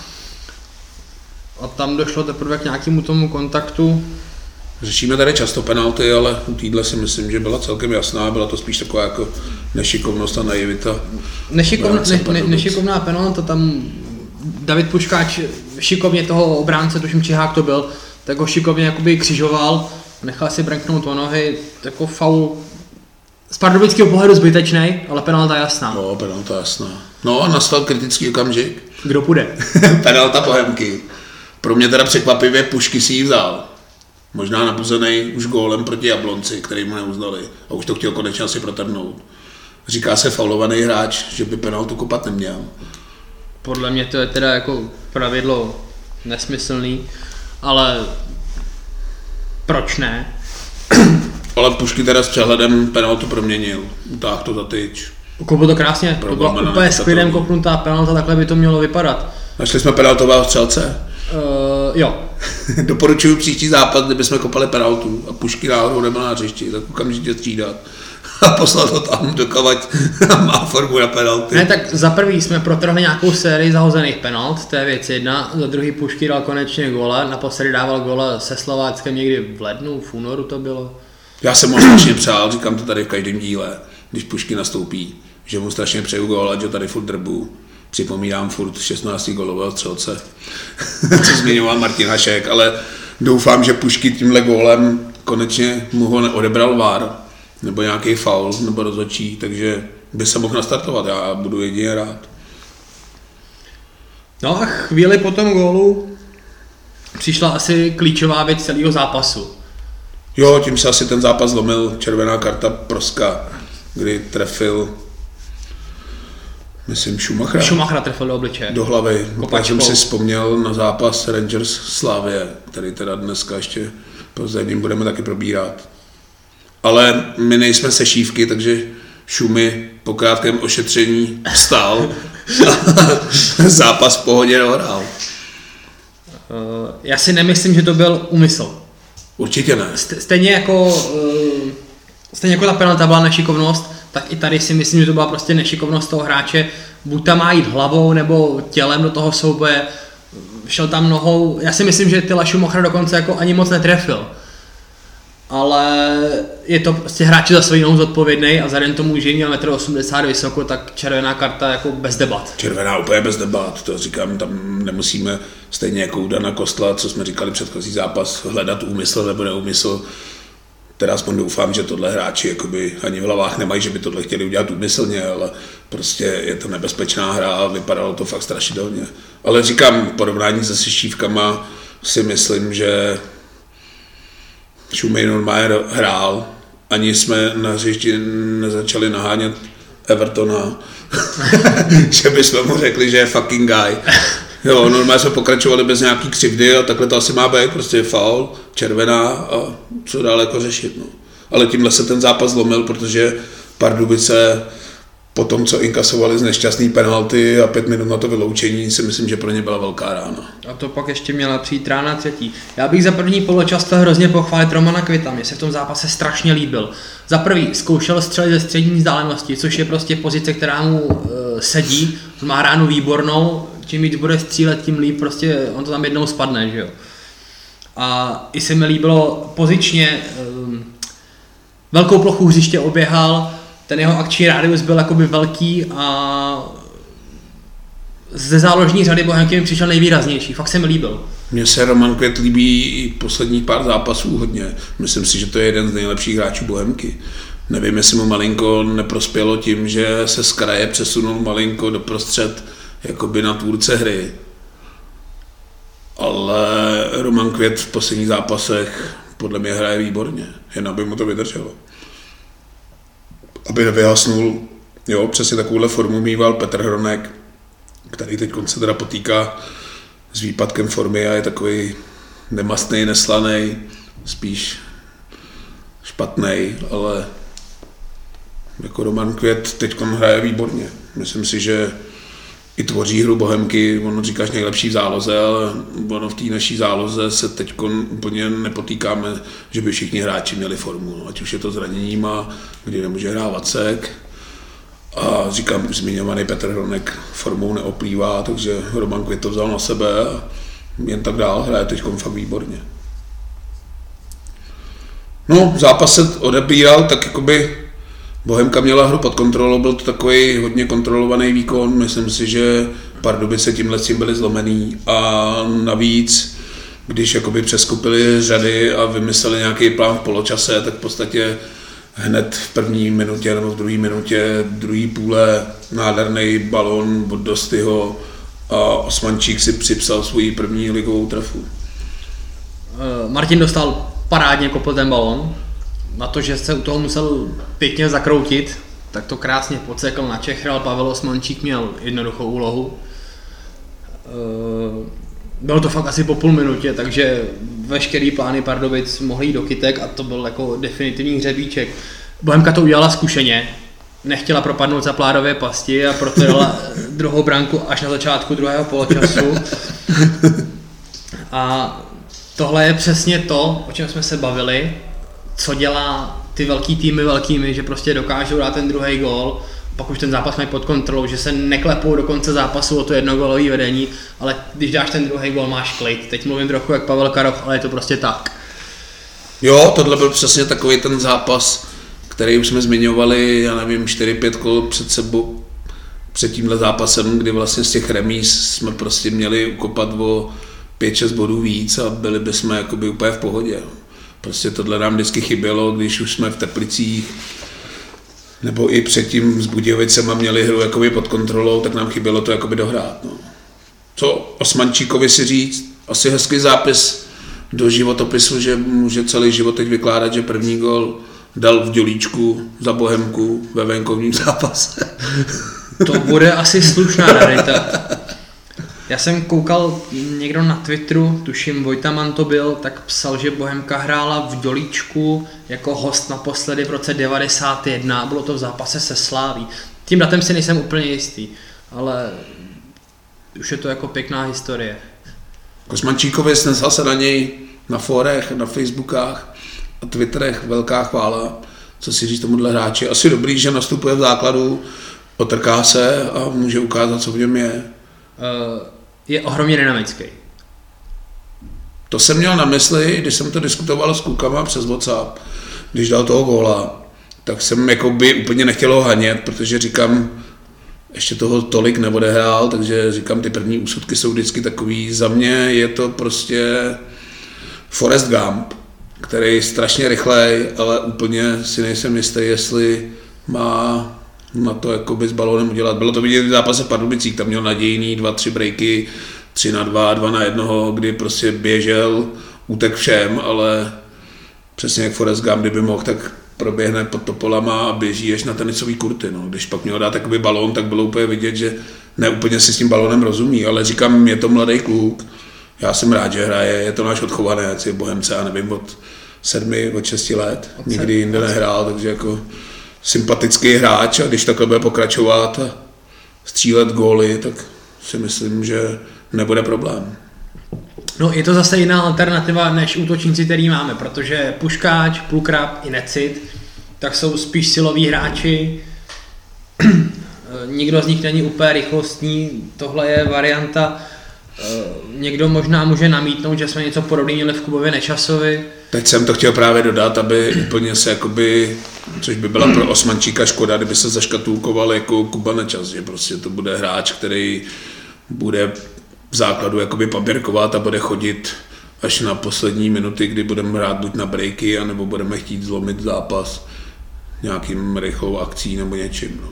a tam došlo teprve k nějakému tomu kontaktu. Řešíme tady často penalty, ale u týhle si myslím, že byla celkem jasná, byla to spíš taková jako nešikovnost a naivita. Nešikovná, ne, ne, nešikovná penalta, tam David Puškáč šikovně toho obránce, tuším Čihák to byl, tak ho šikovně jakoby křižoval, nechal si branknout o nohy, jako faul. Z pardubického pohledu zbytečnej, ale penalta jasná. No, penalta jasná. No a nastal kritický okamžik. Kdo půjde? Penalta Bohemky. Pro mě teda překvapivě Pušky si ji vzal. Možná nabuzený už gólem proti Jablonci, který mu neuznali. A už to chtěl konečně asi protrhnout. Říká se faulovaný hráč, že by penaltu kopat neměl. Podle mě to je teda jako pravidlo nesmyslný, ale proč ne? Ale Pušky teda s přehledem penaltu proměnil. Utáhl to za tyč. Kopl to krásně, to byla úplně s klidem kopnutá penalta, takhle by to mělo vypadat. Našli jsme penaltového střelce? Uh, jo. Doporučuju příští zápas, kdybychom kopali penaltu a Pušky náhodou nebyl na hřišti, tak okamžitě střídat a poslat ho tam do kavať a má formu na penalty. Ne, tak za prvý jsme protrhli nějakou sérii zahozených penalt, to je věc jedna, za druhý Pušky dal konečně góla, naposledy dával góla se Slováckem někdy v lednu, v únoru to bylo. Já jsem mu strašně přál, říkám to tady v každém díle, když Pušky nastoupí, že mu strašně přeju gól, ať ho tady furt drbu. Připomínám furt šestnáctigolového střelce, co zmiňoval Martin Hašek, ale doufám, že Pušky tímhle gólem konečně mu ho neodebral V A R, nebo nějaký faul, nebo rozhodčí, takže by se mohl nastartovat, já budu jedině rád. No a chvíli po tom gólu přišla asi klíčová věc celého zápasu. Jo, tím se asi ten zápas zlomil, červená karta Proska, kdy trefil, myslím, Schumachera. Schumachera trefil do obličeje. Do hlavy. Já jsem si vzpomněl na zápas Rangers Slavie, který teda dneska ještě později budeme taky probírat. Ale my nejsme se šívky, takže Šumy po krátkém ošetření vstal a zápas v pohodě dohrál. Já si nemyslím, že to byl úmysl. Určitě ne. Stejně jako, stejně jako ta penalta byla nešikovnost, tak i tady si myslím, že to byla prostě nešikovnost toho hráče. Buď tam má jít hlavou nebo tělem do toho souboje, šel tam nohou. Já si myslím, že Tyla Schumacher dokonce jako ani moc netrefil. Ale je to prostě hráč za svou nohu zodpovědný a vzhledem tomu, že měl metr osmdesát vysoko, tak červená karta jako bez debat. Červená úplně bez debat, to říkám, tam nemusíme stejně jako u Dana Kostla, co jsme říkali předchozí zápas, hledat úmysl nebo neúmysl. Teda aspoň doufám, že tohle hráči jakoby ani v hlavách nemají, že by tohle chtěli udělat úmyslně, ale prostě je to nebezpečná hra a vypadalo to fakt strašidelně. Ale říkám, v porovnání se šívkama si myslím, že Šumej normálně hrál, ani jsme na hřišti nezačali nahánět Evertona, že bychom mu řekli, že je fucking guy. Jo, normálně jsme pokračovali bez nějaký křivdy a takhle to asi má být, prostě faul, červená a co dále jako řešit. No. Ale tímhle se ten zápas zlomil, protože Pardubice po tom, co inkasovali z nešťastný penalty a pět minut na to vyloučení, si myslím, že pro ně byla velká rána. A to pak ještě měla přijít rána třetí. Já bych za první poločas chtěl hrozně pochválit Romana Květa, mě se v tom zápase strašně líbil. Za prvý zkoušel střelit ze střední vzdálenosti, což je prostě pozice, která mu e, sedí, má ránu výbornou, čím víc bude střílet, tím líp, prostě on to tam jednou spadne, že jo. A i se mi líbilo pozičně, e, velkou plochu hřiště oběhal, ten jeho akční rádius byl jakoby velký a ze záložní řady Bohemky mi přišel nejvýraznější, fakt se mi líbil. Mně se Roman Květ líbí i posledních pár zápasů hodně, myslím si, že to je jeden z nejlepších hráčů Bohemky. Nevím, jestli mu malinko neprospělo tím, že se z kraje přesunul malinko doprostřed jakoby na tvůrce hry. Ale Roman Květ v posledních zápasech podle mě hraje výborně, jen aby mu to vydrželo. Aby nevyhasnul, jo, přesně takovouhle formu mýval Petr Hronek, který teď se teda potýká s výpadkem formy a je takový nemastnej, neslanej, spíš špatnej, ale jako Roman Květ teď hraje výborně. Myslím si, že i tvoří hru Bohemky, ono říkáš nejlepší v záloze, ale ono v té naší záloze se teď úplně nepotýkáme, že by všichni hráči měli formu, no, ať už je to zraněním a kdy nemůže hrávat Sek. A říkám, už zmiňovaný Petr Hronek formou neoplývá, takže Roman Květ to vzal na sebe a jen tak dál hraje teď fakt výborně. No, zápas se odebíral, tak jakoby Bohemka měla hru pod kontrolou, byl to takový hodně kontrolovaný výkon, myslím si, že Pardubice tímhle tím byly zlomený a navíc, když jakoby přeskupili řady a vymysleli nějaký plán v poločase, tak v podstatě hned v první minutě nebo v druhé minutě, druhý půle, nádherný balón od Dostyho a Osmančík si připsal svou první ligovou trefu. Martin dostal parádně kopl ten balón. Na to, že se u toho musel pěkně zakroutit, tak to krásně podsekl na Čechra, Pavel Osmančík měl jednoduchou úlohu. Bylo to fakt asi po půl minutě, takže veškerý plány Pardubic mohly jít do kytek a to byl jako definitivní hřebíček. Bohemka to udělala zkušeně, nechtěla propadnout za pládové pasti a proto dala druhou branku až na začátku druhého poločasu. A tohle je přesně to, o čem jsme se bavili, co dělá ty velký týmy velkými, že prostě dokážou dát ten druhý gól, pak už ten zápas mají pod kontrolou, že se neklepou do konce zápasu o to jednogólové vedení, ale když dáš ten druhý gól, máš klid. Teď mluvím trochu jak Pavel Karov, ale je to prostě tak. Jo, tohle byl přesně takový ten zápas, který už jsme zmiňovali, já nevím, čtyři pět kol před sebou, před tímhle zápasem, kdy vlastně z těch remíz jsme prostě měli ukopat o pět šest bodů víc a byli bychom jakoby úplně v pohodě. Prostě tohle nám vždycky chybělo, když už jsme v Teplicích, nebo i předtím s Budějovicema měli hru jakoby pod kontrolou, tak nám chybělo to jakoby dohrát. No. Co Osmančíkovi si říct, asi hezký zápis do životopisu, že může celý život teď vykládat, že první gol dal v Dělíčku za Bohemku ve venkovním zápase. To bude asi slušná rarita. Já jsem koukal někdo na Twitteru, tuším Vojta Man to byl, tak psal, že Bohemka hrála v Dělíčku jako host naposledy v roce devadesát jedna a bylo to v zápase se Slaví. Tím datem si nejsem úplně jistý, ale už je to jako pěkná historie. Kosmančíkovi snesl se na něj na fórech, na Facebookách a Twitterech velká chvála, co si říct tomuhle hráči. Asi dobrý, že nastupuje v základu, otrká se a může ukázat, co v něm je. Je ohromně dynamický. To jsem měl na mysli, když jsem to diskutoval s klukama přes WhatsApp, když dal toho góla, tak jsem jakoby úplně nechtěl ho hanět, protože říkám, ještě toho tolik neodehrál, takže říkám, ty první úsudky jsou vždycky takový. Za mě je to prostě Forrest Gump, který je strašně rychlej, ale úplně si nejsem jistý, jestli má na to jakoby s balónem udělat. Bylo to vidět v zápase v Pardubicích, tam měl nadějný dva, tři breaky, tři na dva, dva na jednoho, kdy prostě běžel, útek všem, ale přesně jak Forrest Gump, kdyby mohl, tak proběhne pod topolama a běží až na tenisový kurty. No. Když pak měl dát jakoby balón, tak bylo úplně vidět, že neúplně si s tím balónem rozumí, ale říkám, je to mladý kluk, já jsem rád, že hraje, je to náš odchovanec, je Bohemce, já nevím, od sedmi, od šesti let, od nikdy jinde nehrál, takže jako sympatický hráč a když takhle bude pokračovat a střílet góly, tak si myslím, že nebude problém. No je to zase jiná alternativa než útočníci, který máme, protože Puškáč, Půlkrab i Necit, tak jsou spíš siloví hráči, nikdo z nich není úplně rychlostní, tohle je varianta. Někdo možná může namítnout, že jsme něco podobného měli v Kubově Nečasovi. Teď jsem to chtěl právě dodat, aby úplně se jakoby, což by byla pro Osmančíka škoda, kdyby se zaškatulkoval jako Kuba Nečas, že prostě to bude hráč, který bude v základu jakoby papírkovat a bude chodit až na poslední minuty, kdy budeme hrát buď na breaky, anebo budeme chtít zlomit zápas nějakým rychlou akcí nebo něčím. No.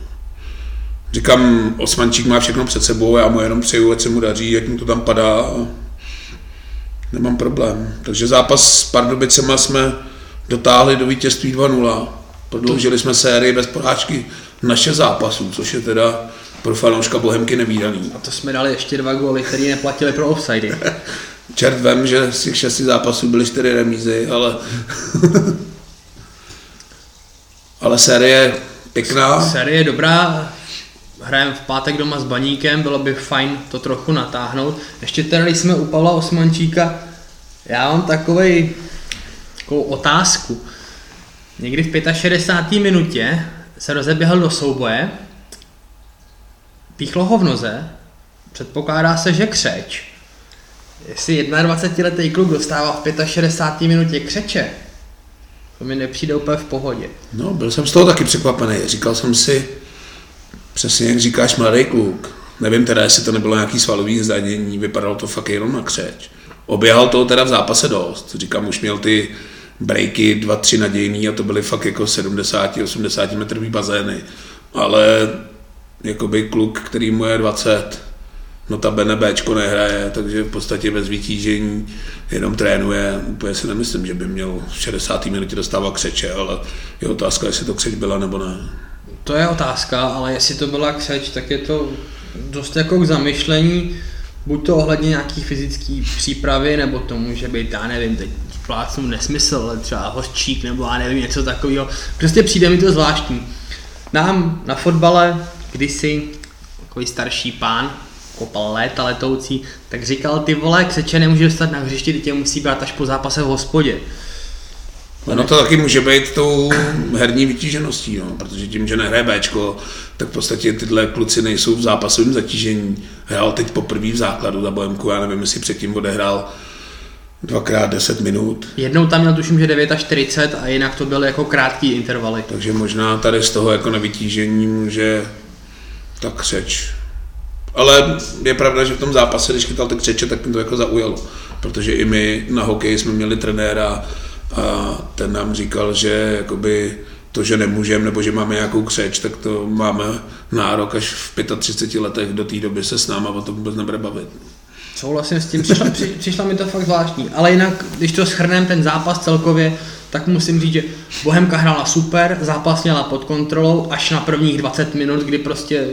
Říkám, Osmančík má všechno před sebou a já mu jenom přeju, ať se mu daří, jak mu to tam padá a nemám problém. Takže zápas s Pardubicema jsme dotáhli do vítězství dva nula. Prodloužili jsme sérii bez porážky na šest zápasů, což je teda pro fanouška Bohemky nevídaný. A to jsme dali ještě dva góly, které neplatili pro offsidy. Čert vem, že z těch šesti zápasů byly čtyři remízy, ale... ale série pěkná. Série dobrá. Hrajeme v pátek doma s Baníkem, bylo by fajn to trochu natáhnout. Ještě teda, když jsme u Pavla Osmančíka, já mám takovej, takovou otázku. Někdy v šedesáté páté minutě se rozeběhl do souboje, píchlo ho v noze, předpokládá se, že křeč. Jestli dvacetijeden letý kluk dostává v šedesáté páté minutě křeče, to mi nepřijde úplně v pohodě. No, byl jsem z toho taky překvapený, říkal jsem si, přesně jak říkáš, mladý kluk. Nevím teda, jestli to nebylo nějaký svalový zranění, vypadalo to fakt jenom na křeč. Oběhal to teda v zápase dost. Říkám, už měl ty breaky dva, tři nadějný a to byly fakt jako sedmdesát až osmdesát metrový bazény. Ale jakoby kluk, který mu je dvacet, notabene Bčko nehraje, takže v podstatě bez vytížení jenom trénuje. Úplně si nemyslím, že by měl v šedesáté minutě dostávat křeče, ale je otázka, jestli to křeč byla nebo ne. To je otázka, ale jestli to byla křeč, tak je to dost jako k zamyšlení. buď to ohledně nějaký fyzické přípravy, nebo to může být, já nevím, teď plácnu nesmysl, ale třeba hořčík, nebo já nevím, něco takového. Prostě přijde mi to zvláštní. Nám na fotbale kdysi takový starší pán, kopal léta letoucí, tak říkal, ty vole, křeče nemůže vstat na hřiště, ty tě musí brát až po zápase v hospodě. No to taky může být tou herní vytížeností, no, protože tím, že nehraje béčko, tak v podstatě tyhle kluci nejsou v zápasovém zatížení. Hrál teď poprvé v základu za Bohemku, já nevím, jestli předtím odehrál dvakrát deset minut. Jednou tam měl tuším, že devět čtyřicet a jinak to byly jako krátký intervaly. Takže možná tady z toho jako nevytížení může ta křeč. Ale je pravda, že v tom zápase, když chytal ty křeče, tak mě to jako zaujalo, protože i my na hokeji jsme měli trenéra, a ten nám říkal, že jakoby to, že nemůžeme nebo že máme nějakou křeč, tak to máme nárok až v třicet pěti letech, do té doby se s náma o tom vůbec nebude bavit. Souhlasím s tím, přišla, při, přišla mi to fakt zvláštní, ale jinak, když to shrneme ten zápas celkově, tak musím říct, že Bohemka hrála super, zápas měla pod kontrolou až na prvních dvacet minut, kdy prostě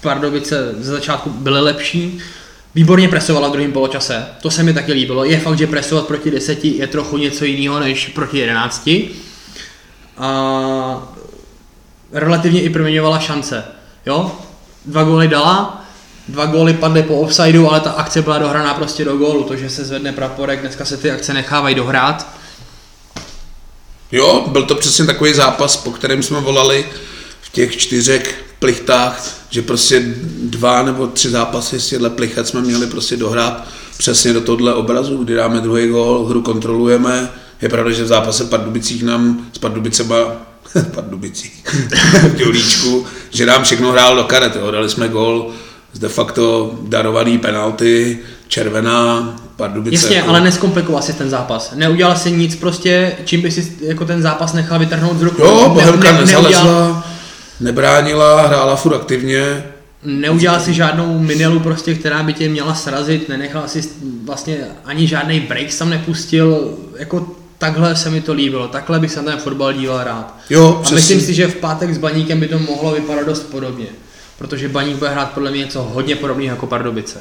Pardubice ze začátku byly lepší. Výborně presovala v druhém poločase, to se mi taky líbilo. Je fakt, že presovat proti deseti je trochu něco jiného než proti jedenácti. A relativně i proměňovala šance. Jo? Dva góly dala, dva góly padly po offsideu, ale ta akce byla dohraná prostě do gólu. To, že se zvedne praporek, dneska se ty akce nechávají dohrát. Jo, byl to přesně takový zápas, po kterém jsme volali v těch čtyřech plichtách, že prostě dva nebo tři zápasy z těchto plichet jsme měli prostě dohrát přesně do tohle obrazu, kdy dáme druhý gól, hru kontrolujeme. Je pravda, že v zápase Pardubicích nám s Pardubicema, Pardubicích, Dělíčku, že nám všechno hrál do karet, jo. Dali jsme gól z de facto darovaný penalty, červená, Pardubice. Jasně, jako... ale neskomplikoval si ten zápas. Neudělal si nic prostě, čím by si jako ten zápas nechal vytrhnout z rukou. Jo, Bohemka ne, ne, nezalezla. Nebránila, hrála furt aktivně. Neudělal si žádnou minelu prostě, která by tě měla srazit, nenechal si vlastně ani žádný break tam nepustil, jako takhle se mi to líbilo, takhle bych se na ten fotbal díval rád. Jo, a myslím si, že v pátek s Baníkem by to mohlo vypadat dost podobně, protože Baník bude hrát podle mě něco hodně podobného jako Pardubice.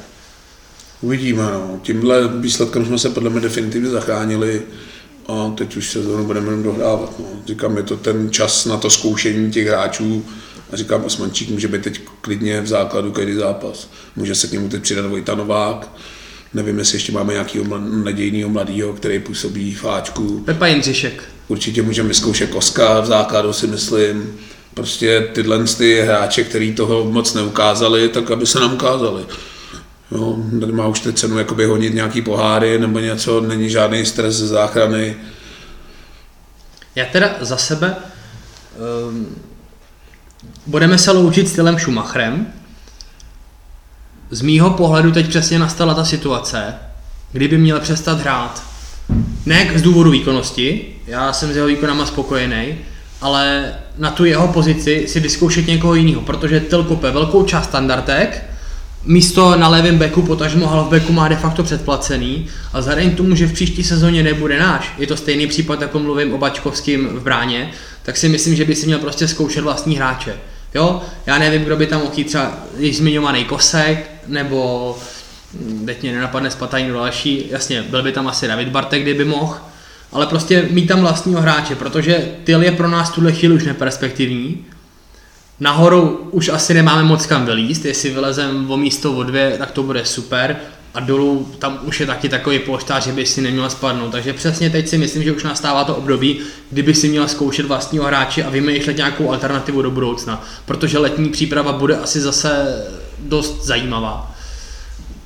Uvidíme, no. Tímhle výsledkem jsme se podle mě definitivně zachránili. A teď už se zrovna budeme dohrávat. No. Říkám, je to ten čas na to zkoušení těch hráčů. A říkám, Osmančík může být teď klidně v základu každý zápas. Může se k němu teď přidat Vojta Novák. Nevím, jestli ještě máme nějakého mla- nadějného mladého, který působí v Ačku. Pepa Jindřišek. Určitě můžeme vyzkoušet Koska v základu, si myslím. Prostě tyhle ty hráče, který toho moc neukázali, tak aby se nám ukázali. No, nemá už teď cenu jakoby honit nějaký poháry nebo něco, není žádný stres ze záchrany. Já teda za sebe um, budeme se loučit stylem Schumacherem. Z mýho pohledu teď přesně nastala ta situace, kdyby měl přestat hrát. Ne z důvodu výkonnosti, já jsem s jeho výkonama spokojený, ale na tu jeho pozici si vyzkoušet někoho jiného, protože Tyl kope velkou část standardek, místo na levém beku, potažmo halfbacku má de facto předplacený a vzhledem k tomu, že v příští sezóně nebude náš, je to stejný případ, jako mluvím o Bačkovským v bráně, tak si myslím, že by si měl prostě zkoušet vlastní hráče. Jo? Já nevím, kdo by tam mohl jít, třeba již zmiňovaný Kosek, nebo teď mě nenapadne Spatajný další, jasně, byl by tam asi David Bartek, kdyby mohl, ale prostě mít tam vlastního hráče, protože Tyl je pro nás tuhle chvíli už neperspektivní. Nahoru už asi nemáme moc kam vylízt, jestli vylezem o místo o dvě, tak to bude super a dolů tam už je taky takový polštář, že by si neměla spadnout, takže přesně teď si myslím, že už nastává to období, kdyby si měla zkoušet vlastního hráče a vymýšlet nějakou alternativu do budoucna, protože letní příprava bude asi zase dost zajímavá.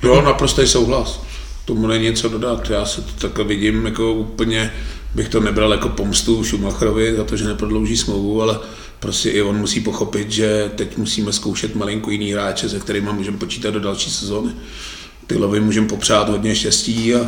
Jo, naprostý souhlas, tomu není něco dodat, já se to takhle vidím, jako úplně bych to nebral jako pomstu Schumacherovi za to, že neprodlouží smlouvu, ale prostě i on musí pochopit, že teď musíme zkoušet malinko jiný hráče, se kterými můžeme počítat do další sezóny. Ty lovy můžeme popřát hodně štěstí a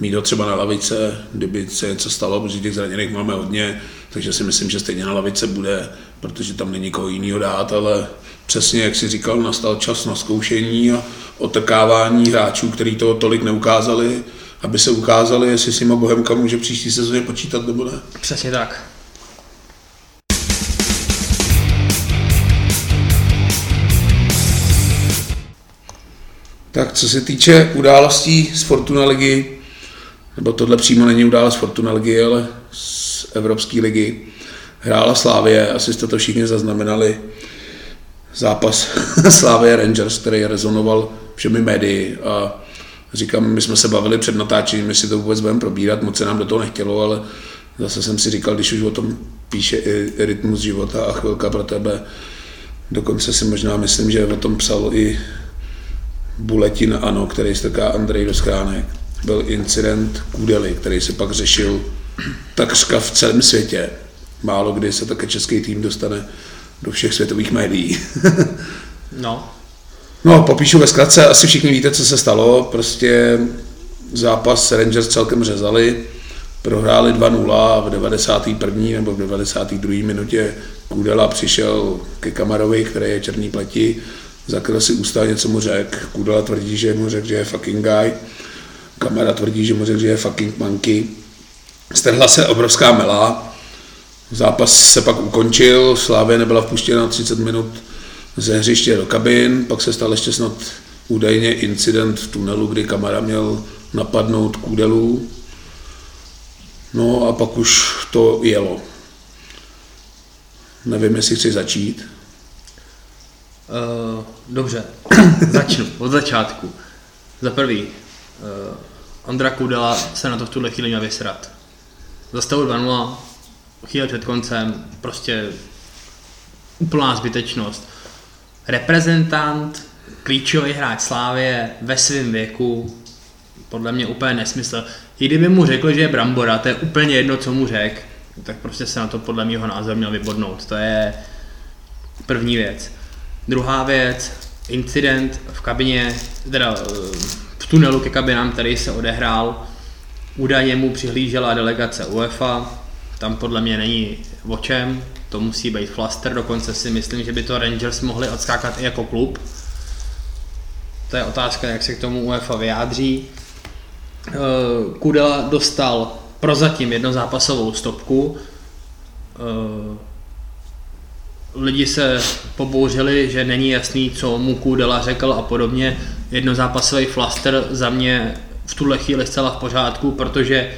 mít ho třeba na lavice, kdyby se něco stalo, protože těch zraněných máme hodně, takže si myslím, že stejně na lavice bude, protože tam není koho jinýho dát, ale přesně, jak jsi říkal, nastal čas na zkoušení a otrkávání hráčů, který toho tolik neukázali, aby se ukázali, jestli s nima Bohemka může příští sezóně počítat nebo ne. Přesně tak. Tak co se týče událostí z Fortuna ligy, nebo tohle přímo není událost Fortuna ligy, ale z Evropské ligy, hrála Slavie, asi jste to všichni zaznamenali, zápas Slavie Rangers, který rezonoval všemi médii. A říkám, my jsme se bavili před natáčením, jestli to vůbec budeme probírat, moc se nám do toho nechtělo, ale zase jsem si říkal, když už o tom píše i Rytmus života a Chvilka pro tebe, dokonce si možná myslím, že o tom psal i Buletin Ano, který strká Andrej do schránek. Byl incident Kudely, který se pak řešil takřka v celém světě. Málo kdy se také český tým dostane do všech světových médií. No. No, popíšu ve zkratce, asi všichni víte, co se stalo. Prostě zápas Rangers celkem řezali, prohráli dva nula a v devadesáté první nebo v devadesáté druhé minutě Kudela přišel ke Kamarovi, který je černý pleti, zakryl si ústa, něco mu řekl. Kudela tvrdí, že mu řekl, že je fucking guy. Kamara tvrdí, že mu řekl, že je fucking monkey. Strhla se obrovská mela. Zápas se pak ukončil, Slavie nebyla vpuštěna třicet minut ze hřiště do kabin, pak se stal ještě snad údajně incident v tunelu, kdy Kamara měl napadnout Kudelu. No a pak už to jelo. Nevím, jestli chci začít. Uh, dobře, začnu od začátku. Za prvý, uh, Ondra Kudela se na to v tuhle chvíli měl vysrat. Zastavu dva nula, chvíli před koncem, prostě úplná zbytečnost. Reprezentant, klíčový hráč Slávie ve svém věku, podle mě úplně nesmysl. I kdyby mu řekl, že je brambora, to je úplně jedno, co mu řekl, tak prostě se na to podle mého názoru měl vybodnout. To je první věc. Druhá věc, incident v kabině, teda v tunelu ke kabinám, který se odehrál, údajně mu přihlížela delegace UEFA, tam podle mě není o čem, to musí být flaster, dokonce si myslím, že by to Rangers mohli odskákat i jako klub. To je otázka, jak se k tomu UEFA vyjádří. Kudela dostal prozatím jednozápasovou stopku. Lidi se pobouřili, že není jasný, co mu Kudela řekl a podobně. Jednozápasový flaster za mě v tuhle chvíli zcela v pořádku, protože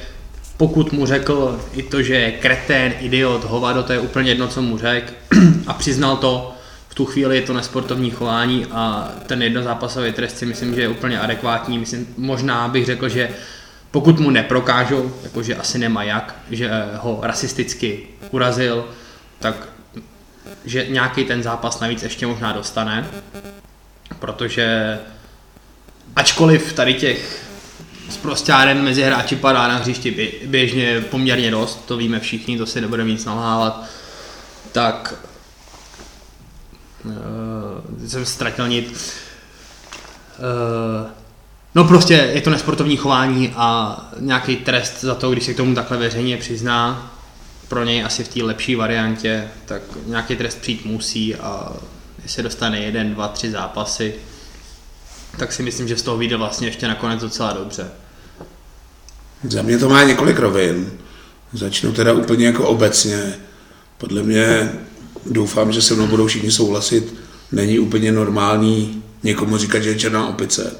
pokud mu řekl i to, že je kretén, idiot, hovado, to je úplně jedno, co mu řekl a přiznal to, v tu chvíli je to nesportovní chování a ten jednozápasový trest si myslím, že je úplně adekvátní. Myslím, možná bych řekl, že pokud mu neprokážou, jakože asi nemá jak, že ho rasisticky urazil, tak že nějaký ten zápas navíc ještě možná dostane, protože ačkoliv tady těch sprosťáren mezi hráči padá na hřišti běžně poměrně dost, to víme všichni, to si nebudeme nic nalhávat, tak uh, jsem ztratil nit. Uh, no prostě je to nesportovní chování a nějaký trest za to, když se k tomu takhle veřejně přizná, pro něj asi v té lepší variantě, tak nějaký trest přijít musí a jestli dostane jeden, dva, tři zápasy, tak si myslím, že z toho vyjde vlastně ještě nakonec docela dobře. Za mě to má několik rovin. Začnu teda úplně jako obecně. Podle mě, doufám, že se mnou budou všichni souhlasit, není úplně normální někomu říkat, že je černá opice.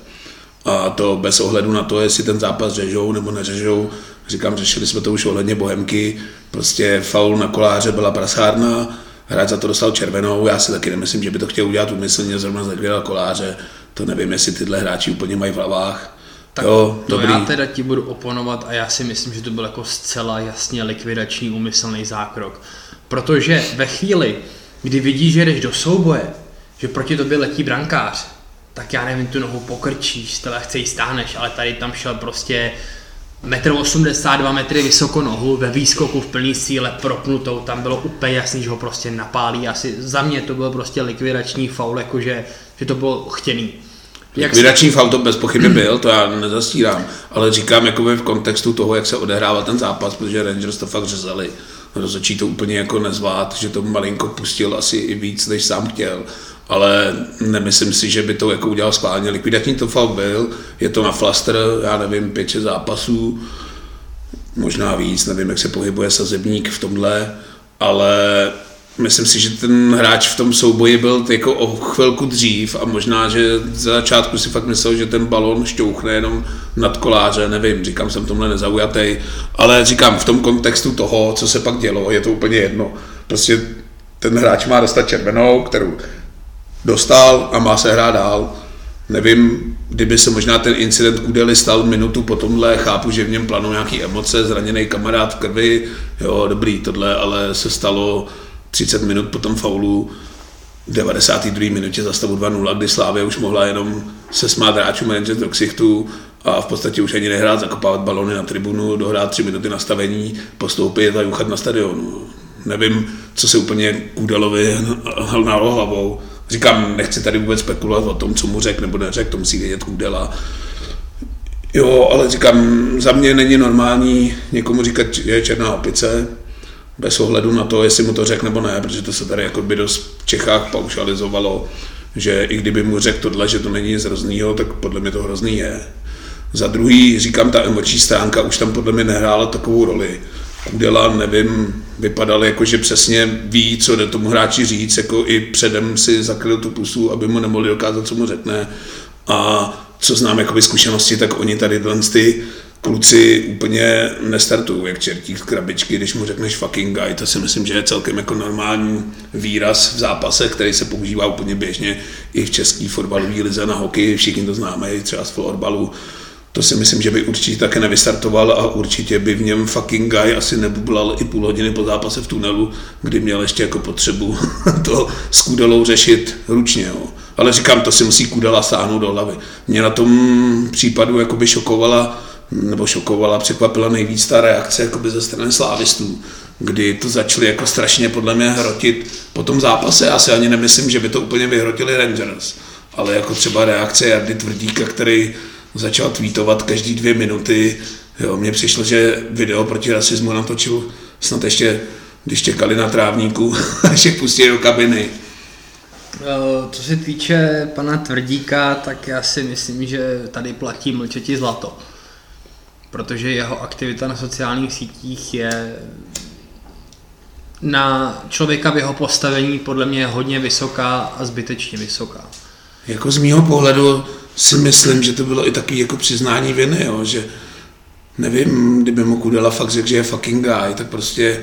A to bez ohledu na to, jestli ten zápas řežou nebo neřežou. Říkám, řešili jsme to už ohledně Bohemky. Prostě faul na Koláře byla prasárna, hráč za to dostal červenou. Já si taky nemyslím, že by to chtěl udělat úmyslně, zrovna zlikvidoval Koláře. To nevím, jestli tyhle hráči úplně mají v hlavách. Tak jo, to dobrý. Já teda ti budu oponovat a já si myslím, že to byl jako zcela jasně likvidační úmyslný zákrok. Protože ve chvíli, kdy vidíš, že jdeš do souboje, že proti tobě letí brankář, tak já nevím, tu nohu pokrčíš, teda chce ji stáhneš, ale tady tam šel prostě metr osmdesát dva metry vysoko nohu, ve výskoku v plný síle propnutou, tam bylo úplně jasný, že ho prostě napálí. Asi za mě to byl prostě likvidační faul, jakože že to bylo chtěný. Jak likvidační jste... faul to bez pochyby byl, to já nezastírám, ale říkám jakoby v kontextu toho, jak se odehrával ten zápas, protože Rangers to fakt řezali. Rozhodčí to úplně jako nezvlád, že to malinko pustil asi i víc, než sám chtěl. Ale nemyslím si, že by to jako udělal schválně. Likvidační to faul byl, je to na flaster, já nevím, pět, šest zápasů, možná víc, nevím, jak se pohybuje sazebník v tomhle, ale Myslím si, že ten hráč v tom souboji byl jako o chvilku dřív a možná, že za začátku si fakt myslel, že ten balón šťouchne jenom nad koláře, nevím, říkám, jsem tomhle nezaujatej, ale říkám, v tom kontextu toho, co se pak dělo, je to úplně jedno. Prostě ten hráč má dostat červenou, kterou dostal a má se hrát dál. Nevím, kdyby se možná ten incident Kudely stal minutu po tomhle, chápu, že v něm planou nějaký emoce, zraněný kamarád v krvi, jo, dobrý tohle, ale se stalo třicet minut po tom faulu v devadesáté druhé minutě za stavu dva nula, kdy Slavia už mohla jenom se smát hráčům manažet do ksichtu a v podstatě už ani nehrát, zakopávat balony na tribunu, dohrát tři minuty nastavení, postoupit a juchat na stadionu. Nevím, co se úplně Kudelovi hnalo hlavou. Říkám, nechci tady vůbec spekulovat o tom, co mu řekl nebo neřekl, to musí vědět Kudela. Jo, ale říkám, za mě není normální někomu říkat, že je černá opice, bez ohledu na to, jestli mu to řekl nebo ne, protože to se tady jako by dost v Čechách paušalizovalo, že i kdyby mu řekl tohle, že to není nic hroznýho, tak podle mě to hrozný je. Za druhý, říkám, ta emoční stránka už tam podle mě nehrála takovou roli. Kudela, nevím, vypadal jako, že přesně ví, co jde tomu hráči říct, jako i předem si zakryl tu pusu, aby mu nemohli dokázat, co mu řekne. A co znám jakoby zkušenosti, tak oni tady ty kluci úplně nestartují jak čertík z krabičky, když mu řekneš fucking guy, to si myslím, že je celkem jako normální výraz v zápasech, který se používá úplně běžně i v české fotbalové lize, na hokej, všichni to známe, i třeba z florbalu. To si myslím, že by určitě také nevystartoval a určitě by v něm fucking guy asi nebublal i půl hodiny po zápase v tunelu, kdy měl ještě jako potřebu to s Kudelou řešit ručně. Jo. Ale říkám, to si musí Kudela sáhnout do hlavy. Mě na tom případu jakoby šokovala, nebo šokovala, překvapila nejvíc ta reakce jakoby ze strany slávistů, kdy to začali jako strašně podle mě hrotit po tom zápase. Já si ani nemyslím, že by to úplně vyhrotili Rangers, ale jako třeba reakce Jardy Tvrdíka, který začal tweetovat každý dvě minuty. Jo, mně přišlo, že video proti rasismu natočil snad ještě, když čekali na trávníku, až je pustili do kabiny. Co se týče pana Tvrdíka, tak já si myslím, že tady platí mlčeti zlato. Protože jeho aktivita na sociálních sítích je na člověka v jeho postavení podle mě hodně vysoká a zbytečně vysoká. Jako z mýho pohledu si myslím, že to bylo i taky jako přiznání viny, jo? Že nevím, kdyby mu Kudela fakt řekl, že je fucking guy, tak prostě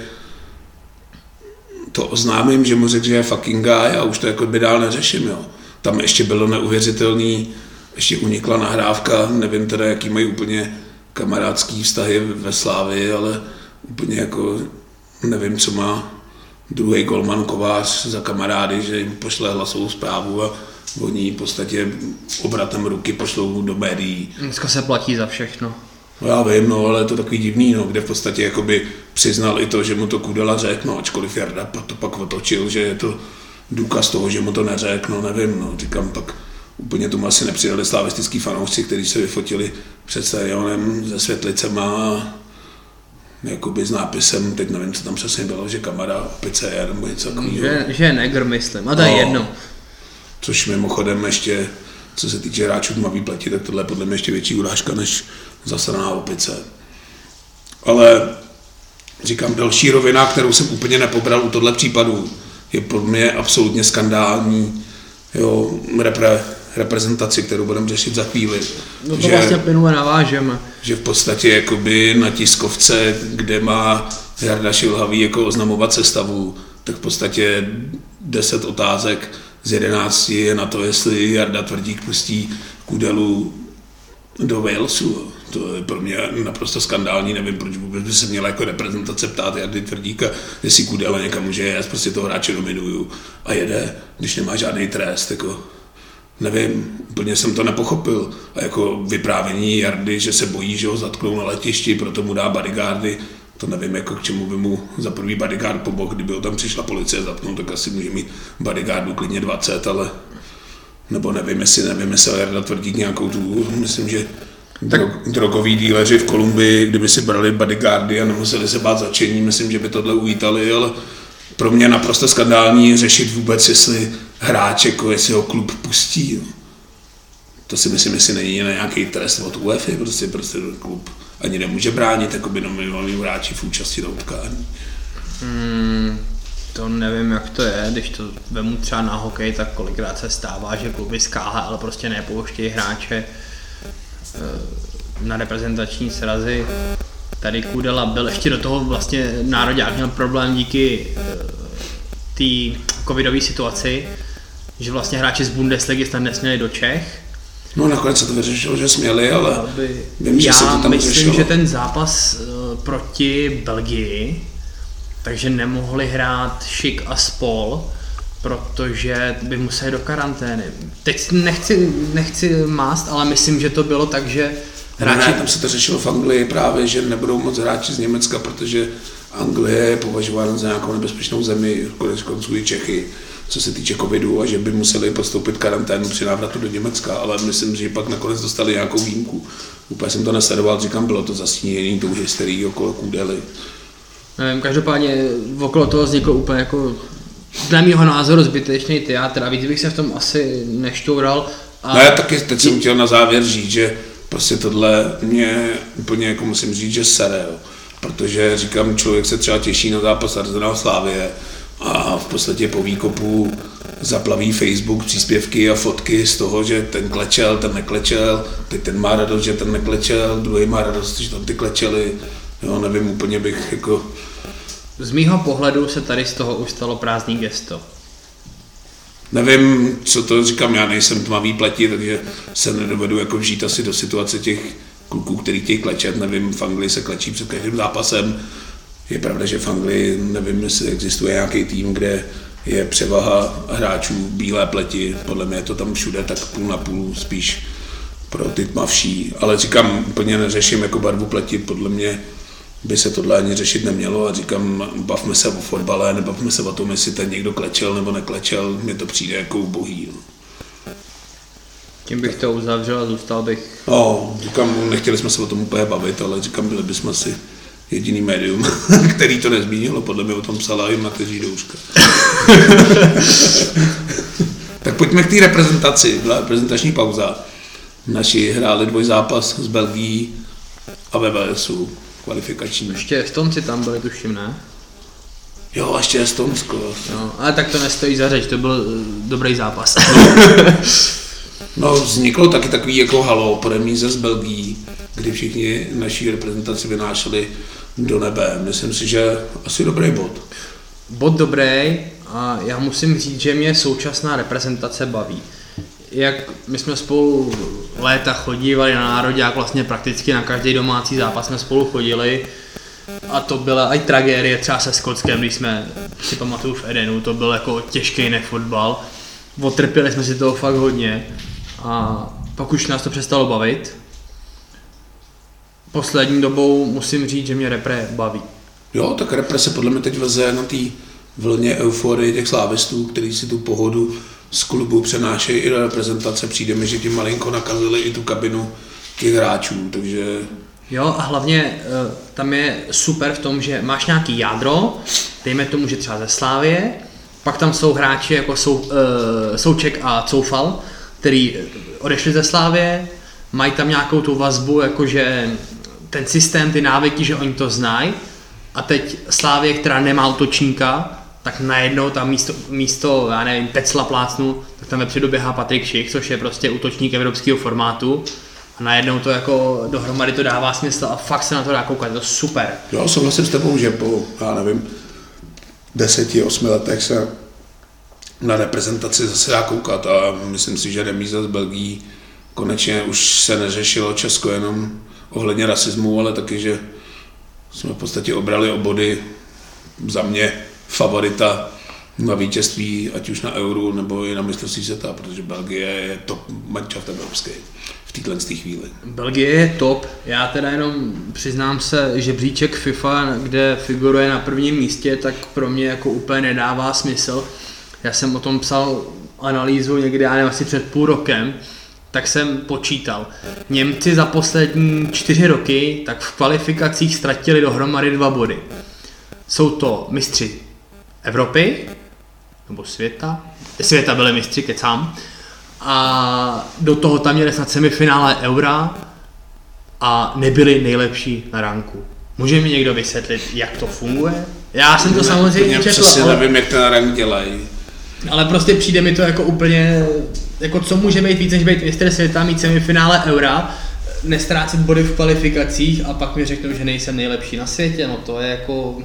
to oznámím, že mu řekl, že je fucking guy a už to jako by dál neřeším. Jo? Tam ještě bylo neuvěřitelný, ještě unikla nahrávka, nevím teda, jaký mají úplně kamarádský vztahy ve Slavii, ale úplně jako nevím, co má druhý golman Kovář za kamarády, že jim pošle hlasovou zprávu a oni v podstatě obratem ruky pošlou do médií. Dneska se platí za všechno. No já vím, no, ale je to takový divný, no, kde v podstatě jakoby přiznal i to, že mu to Kudela řekl, no, ačkoliv Jarda to pak otočil, že je to důkaz toho, že mu to neřekl, no, nevím, no, říkám, pak úplně tomu asi nepřidali slavistický fanoušci, kteří se vyfotili před stadionem se světlicema a jakoby s nápisem, teď nevím, co tam přesně bylo, že kamera, opice je, nebo něco takového. Že, že negr, myslím, a to je no, jedno. Což mimochodem ještě, co se týče hráčů tmavý pleti, tak tohle je podle mě ještě větší urážka než zasraná opice. Ale říkám, další rovina, kterou jsem úplně nepobral u tohle případu, je pro mě absolutně skandální, jo, repre, reprezentaci, kterou budeme řešit za chvíli. No to že, vlastně plynule navážeme. Že v podstatě jakoby na tiskovce, kde má Jarda Šilhavý jako oznamovat sestavu, tak v podstatě deset otázek z jedenácti je na to, jestli Jarda Tvrdík pustí Kudelu do Walesu. To je pro mě naprosto skandální, nevím, proč vůbec by se měla jako reprezentace ptát Jardy Tvrdíka, jestli Kudela někam může jet, prostě toho hráče dominuju a jede, když nemá žádný trest, jako nevím, úplně jsem to nepochopil. A jako vyprávění Jardy, že se bojí, že ho zatknou na letišti, proto mu dá bodyguardy, to nevím, jako k čemu by mu za první bodyguard pomohl, kdyby ho tam přišla policie zatknout, tak asi může mít bodyguardu klidně dvacet, ale nebo nevím, jestli nevím, jestli Jarda Tvrdík nějakou tu, myslím, že tak drogoví díleři v Kolumbii, kdyby si brali bodyguardy a nemuseli se bát začení, myslím, že by tohle uvítali, ale pro mě naprosto skandální řešit vůbec, jestli hráč, jako jestli ho klub pustí. Jo. To si myslím, jestli není na nějaký trest od UEFA, prostě, prostě klub ani nemůže bránit nominovaným hráči v účasti na utkání. Hmm, To nevím, jak to je, když to vemu třeba na hokej, tak kolikrát se stává, že kluby z K H L prostě nepouštějí hráče na reprezentační srazy. Tady Kudela byl, ještě do toho vlastně nároďák měl problém díky té covidové situaci, že vlastně hráči z Bundesligy snad nesměli do Čech. No nakonec se to vyřešilo, že směli, ale by... vím, že Já se to tam myslím, vyřešilo. Že ten zápas proti Belgii, takže nemohli hrát Schick a spol, protože by museli do karantény. Teď nechci, nechci mást, ale myslím, že to bylo tak, že hráči... Ne, tam se to řešilo v Anglii právě, že nebudou moc hráči z Německa, protože Anglie je považována za nějakou nebezpečnou zemi, konec konců i Čechy, co se týče covidu, a že by museli postoupit karanténu při návratu do Německa, ale myslím, že pak nakonec dostali nějakou výjimku. Úplně jsem to nesledoval, říkám, bylo to zasněný tou hysterií okolo Kudely. Nevím, každopádně okolo toho vzniklo úplně jako dle mýho názoru zbytečný teátr a víc bych se v tom asi neštoural. A... No já taky teď jsem chtěl na závěr říct, že prostě tohle mě úplně jako musím říct, že sere, jo. Protože říkám, člověk se třeba těší na zápas Arsenalu Slavie a v podstatě po výkopu zaplaví Facebook příspěvky a fotky z toho, že ten klečel, ten neklečel, teď ten má radost, že ten neklečel, druhý má radost, že tam ty klečeli. Jo, nevím, úplně bych jako... Z mýho pohledu se tady z toho už stalo prázdný gesto. Nevím, co to říkám, já nejsem tmavý pleti, takže se nedovedu jako vžít asi do situace těch kluků, který chtějí klečet, nevím, v Anglii se klečí před každým zápasem. Je pravda, že v Anglii, nevím, jestli existuje nějaký tým, kde je převaha hráčů bílé pleti, podle mě je to tam všude tak půl na půl spíš pro ty tmavší, ale říkám, úplně neřeším jako barvu pleti, podle mě by se tohle ani řešit nemělo a říkám, bavme se o fotbale, nebavme se o tom, jestli ten někdo klečel nebo neklečel, mně to přijde jako ubohý. Tím bych to uzavřel a zůstal bych... No, říkám, nechtěli jsme se o tom úplně bavit, ale říkám, byli bychom asi jediný médium, který to nezmínilo, podle mě o tom psala i Mateří Douška. Tak pojďme k té reprezentaci, byla reprezentační pauza. Naši hráli dvojzápas s Belgií a ve Walesu. Kvalifikační. Ještě Estonci tam byli, tuším, ne? Jo, ještě Estonsko. No, ale tak to nestojí za řeč, to byl dobrý zápas. No, vzniklo taky takový jako halo po remíze z Belgií, kdy všichni naší reprezentaci vynášeli do nebe. Myslím si, že asi dobrý bod. Bod dobrý a já musím říct, že mě současná reprezentace baví. Jak my jsme spolu léta chodívali na nároďák, vlastně prakticky na každý domácí zápas jsme spolu chodili a to byla i tragédie třeba se Skotskem, když jsme si pamatuju v Edenu, to byl jako těžký nefotbal, otrpěli jsme si toho fakt hodně a pak už nás to přestalo bavit. Poslední dobou musím říct, že mě repre baví. Jo, tak repre se podle mě teď veze na té vlně euforie těch slávistů, kteří si tu pohodu z klubu přenášejí i do reprezentace, přijde mi, že ti malinko nakazili i tu kabinu těch hráčů, takže... Jo a hlavně tam je super v tom, že máš nějaký jádro, dejme tomu, že třeba ze Slávie, pak tam jsou hráči jako sou, Souček a Coufal, který odešli ze Slávie, mají tam nějakou tu vazbu, jakože ten systém, ty návyky, že oni to znají a teď Slávie, která nemá útočníka, tak najednou tam místo, místo já nevím, Pecla plácnu, tak tam vepředu běhá Patrik Schick, což je prostě útočník evropského formátu. A najednou to jako dohromady to dává smysl a fakt se na to dá koukat, je to super. Jo, souhlasím s tebou, že po, já nevím, deseti, osmi letech se na reprezentaci zase dá koukat a myslím si, že remíza z Belgií konečně už se neřešilo Česko jenom ohledně rasismu, ale taky, že jsme v podstatě obrali o body za mě favorita na vítězství, ať už na euru nebo i na mistrovství světa, protože Belgie je top mančaft evropský v této chvíli. Belgie je top, já teda jenom přiznám se, že žebříček FIFA, kde figuruje na prvním místě, tak pro mě jako úplně nedává smysl. Já jsem o tom psal analýzu někdy, já nevím, asi před půl rokem, tak jsem počítal. Němci za poslední čtyři roky tak v kvalifikacích ztratili dohromady dva body. Jsou to mistři Evropy, nebo světa, světa byli mistři, kecám, a do toho tam měli snad semifinále Eura a nebyli nejlepší na ranku. Může mi někdo vysvětlit, jak to funguje? Já jsem to ne, samozřejmě četl. Já přesně nevím, jak ten rank dělají. Ale prostě přijde mi to jako úplně, jako co může být víc, než být mistr světa, mít semifinále Eura, nestrácet body v kvalifikacích a pak mi řeknou, že nejsem nejlepší na světě, no to je jako...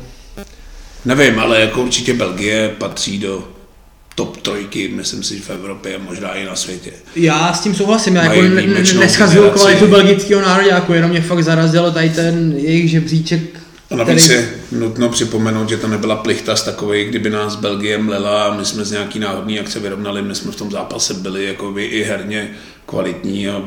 Nevím, ale jako určitě Belgie patří do top trojky, myslím si, v Evropě a možná i na světě. Já s tím souhlasím, já jako neschazuju kvalitu belgického nároďáku, jenom mě fakt zarazilo tady ten jejich žebříček. A navíc je nutno připomenout, že to nebyla plichta z takovej, kdyby nás Belgie mlela a my jsme z nějaký náhodný akce vyrovnali, my jsme v tom zápase byli jako by i herně kvalitní a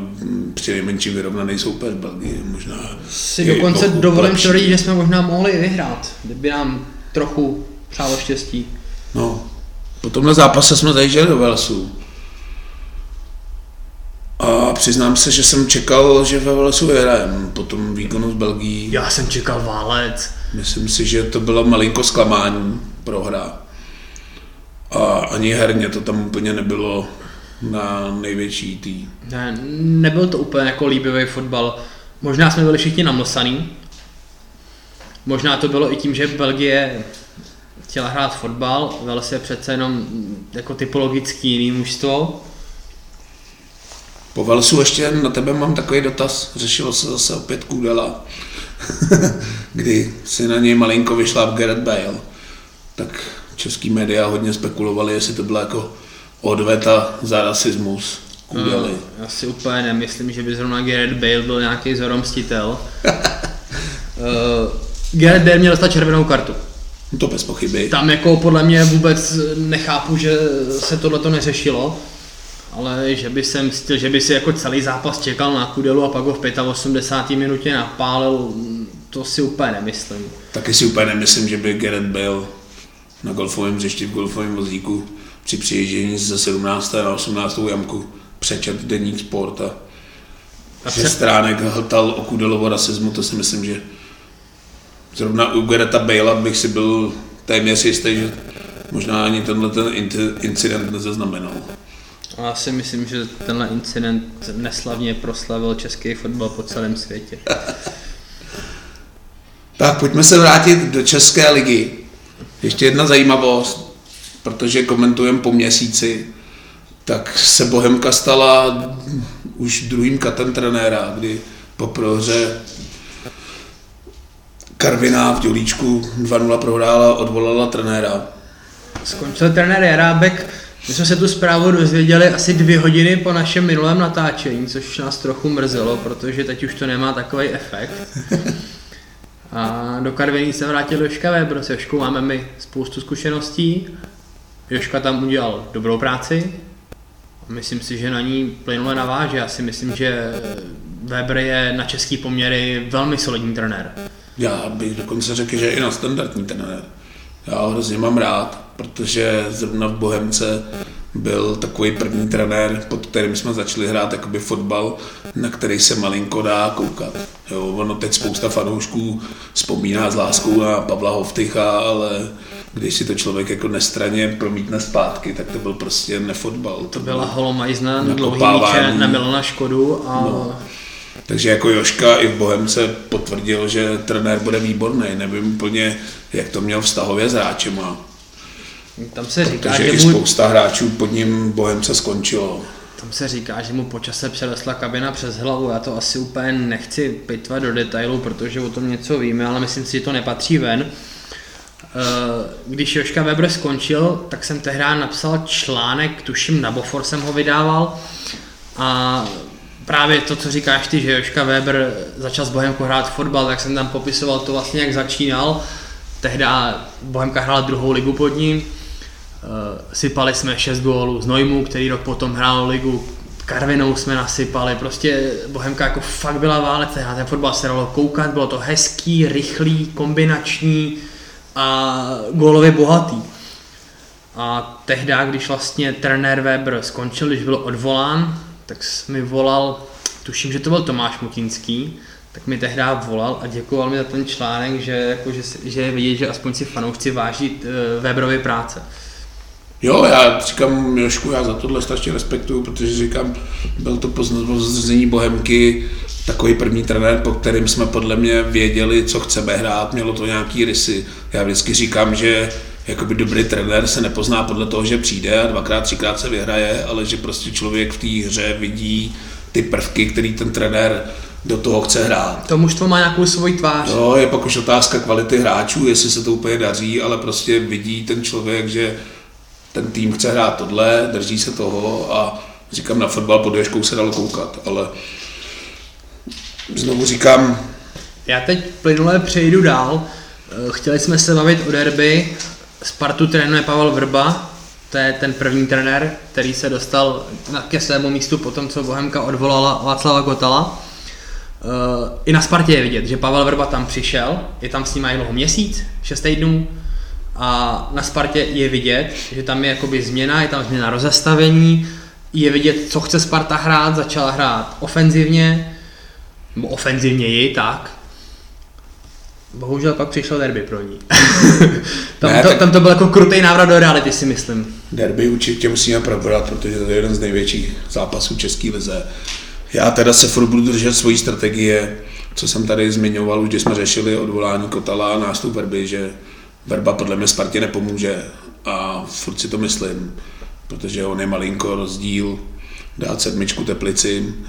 přinejmenším vyrovnaný soupeř Belgie. Možná si dokonce dovolím tvrdit, že jsme možná mohli vyhrát, kdyby nám trochu přálo štěstí. No, po tomhle zápase jsme zajížděli do Walesu. A přiznám se, že jsem čekal, že ve Walesu vyhrajeme po tom výkonu z Belgii. Já jsem čekal válec. Myslím si, že to bylo malinko zklamání prohra. A ani herně to tam úplně nebylo na největší tý. Ne, nebyl to úplně jako líbivý fotbal. Možná jsme byli všichni namlsaný. Možná to bylo i tím, že Belgie chtěla hrát fotbal, Wales je přece jenom jako typologický jiný mužstvo. Po Walesu ještě na tebe mám takový dotaz, řešilo se zase opět Kudela, kdy si na něj malinko vyšláp Gareth Bale, tak český média hodně spekulovali, jestli to byla jako odveta za rasismus Kudely. No, já si úplně nemyslím, že by zrovna Gareth Bale byl nějaký zoromstitel. uh, Gareth Bale měl dostat červenou kartu. No to bez pochyby. Tam jako podle mě vůbec nechápu, že se tohleto neřešilo, ale že by jsem stil, že by si jako celý zápas čekal na Kudelu a pak ho v osmdesáté páté minutě napálil, to si úplně nemyslím. Taky si úplně nemyslím, že by Gareth Bale na golfovém hřišti v golfovém vozíku při přijíždění ze sedmnácté na osmnáctou jamku přečet deník Sport a před... že Stránek hltal o Kudelovo rasismu, to si myslím, že zrovna u Garetha Balea bych si byl téměř jistý, že možná ani tenhle ten incident nezaznamenal. A já si myslím, že tenhle incident neslavně proslavil český fotbal po celém světě. Tak pojďme se vrátit do České ligy. Ještě jedna zajímavost, protože komentujeme po měsíci, tak se Bohemka stala už druhým katem trenéra, kdy po prohře Karvina v Dělíčku dva nula prohrála, odvolala trenéra. Skončil trenér Jarábek. My jsme se tu zprávu dozvěděli asi dvě hodiny po našem minulém natáčení, což nás trochu mrzelo, protože teď už to nemá takový efekt. A do Karviní se vrátil Joška Weber, s Joškou máme my spoustu zkušeností. Joška tam udělal dobrou práci. Myslím si, že na ní plynule naváže. Já si myslím, že Weber je na český poměry velmi solidní trenér. Já bych dokonce řekl, že i na standardní trenér. Já ho hrozně mám rád, protože zrovna v Bohemce byl takový první trenér, pod kterým jsme začali hrát jakoby fotbal, na který se malinko dá koukat. Jo, ono teď spousta fanoušků vzpomíná s láskou na Pavla Hoftycha, ale když si to člověk jako nestraně promítne zpátky, tak to byl prostě nefotbal. To, to byla holomajzna, dlouhý míče na Milana Škodu a... No. Takže jako Joška i v Bohemce potvrdil, že trenér bude výborný, nevím úplně, jak to měl vztahově s hráčema. Tam se říká, protože že i spousta mu... hráčů pod ním Bohemce skončilo. Tam se říká, že mu po čase přelesla kabina přes hlavu, já to asi úplně nechci pitvat do detailu, protože o tom něco víme, ale myslím si, že to nepatří ven. Když Joška Weber skončil, tak jsem tehdy napsal článek, tuším na Bofor jsem ho vydával a právě to, co říkáš ty, že Joška Weber začal s Bohemkou hrát fotbal, tak jsem tam popisoval to vlastně, jak začínal. Tehdy Bohemka hrála druhou ligu pod ním, sypali jsme šest gólů z Nojmu, který rok potom hrál ligu, Karvinou jsme nasypali, prostě Bohemka jako fakt byla válec, ten fotbal se dalo koukat, bylo to hezký, rychlý, kombinační a gólově bohatý. A tehdy, když vlastně trenér Weber skončil, když byl odvolán, tak mi volal, tuším, že to byl Tomáš Mutinský, tak mi tehdy volal a děkoval mi za ten článek, že, jako, že, že je vidět, že aspoň si fanoušci váží e, Weberovy práce. Jo, já říkám Jošku, já za tohle strašně respektuju, protože říkám, byl to po zřízení Bohemky takový první trenér, po kterým jsme podle mě věděli, co chceme hrát, mělo to nějaký rysy. Já vždycky říkám, že jakoby dobrý trenér se nepozná podle toho, že přijde a dvakrát, třikrát se vyhraje, ale že prostě člověk v té hře vidí ty prvky, který ten trenér do toho chce hrát. To mužstvo má nějakou svoji tvář. No, je pak už otázka kvality hráčů, jestli se to úplně daří, ale prostě vidí ten člověk, že ten tým chce hrát tohle, drží se toho a říkám, na fotbal pod ježkou se dalo koukat, ale znovu říkám... Já teď plynule přejdu dál. Chtěli jsme se bavit o derby. Spartu trénuje Pavel Vrba, to je ten první trenér, který se dostal ke svému místu po tom, co Bohemka odvolala Václava Kotala. I na Spartě je vidět, že Pavel Vrba tam přišel, je tam s ním dlouho měsíc, šest týdnů a na Spartě je vidět, že tam je jakoby změna, je tam změna rozestavení, je vidět, co chce Sparta hrát, začala hrát ofenzivně, nebo ofenzivněji, tak. Bohužel pak přišlo derby pro ní. tam, ne, to, tam to byl jako krutý návrat do reality, si myslím. Derby určitě musíme probrat, protože to je jeden z největších zápasů české lize. Já teda se furt budu držet svojí strategie, co jsem tady zmiňoval, už když jsme řešili odvolání Kotala a nástup Verby, že Verba podle mě Spartě nepomůže a furt si to myslím, protože on je malinko rozdíl dát sedmičku Teplicím,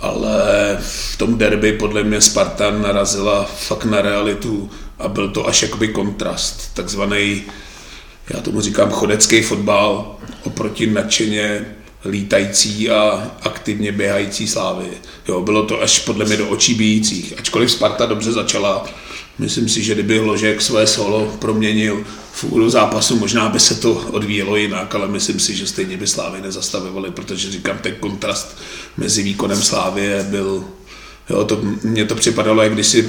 ale v tom derby podle mě Sparta narazila fakt na realitu a byl to až jakoby kontrast, takzvaný, já tomu říkám, chodecký fotbal oproti nadšeně lítající a aktivně běhající Slávy. Jo, bylo to až podle mě do očí bijících. Ačkoliv Sparta dobře začala, myslím si, že kdyby Hložek své solo proměnil v úvodu zápasu, možná by se to odvíjelo jinak, ale myslím si, že stejně by Slávy nezastavovaly, protože říkám, ten kontrast mezi výkonem Slávie byl... Jo, to, mně to připadalo, jak když si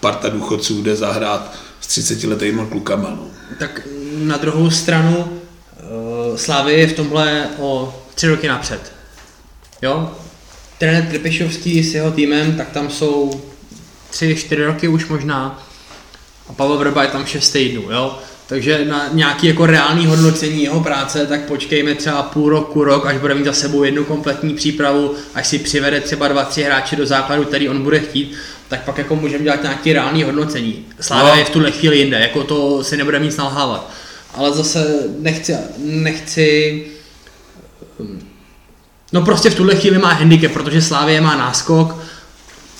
parta důchodců jde zahrát s třicetiletými klukama. No. Tak na druhou stranu Slávie je v tomhle o tři roky napřed. Jo? Trenér Trpišovský s jeho týmem, tak tam jsou tři, čtyři roky už možná a Pavel Vrba je tam šest týdnů, jo? Takže na nějaké jako reální hodnocení jeho práce, tak počkejme třeba půl roku, rok, až bude mít za sebou jednu kompletní přípravu, až si přivede třeba dva, tři hráče do základu, který on bude chtít, tak pak jako můžeme dělat nějaké reální hodnocení. Slávia no. Je v tuhle chvíli jinde, jako to si nebude nic nalhávat. Ale zase nechci, nechci... No prostě v tuhle chvíli má handicap, protože Slávie má náskok.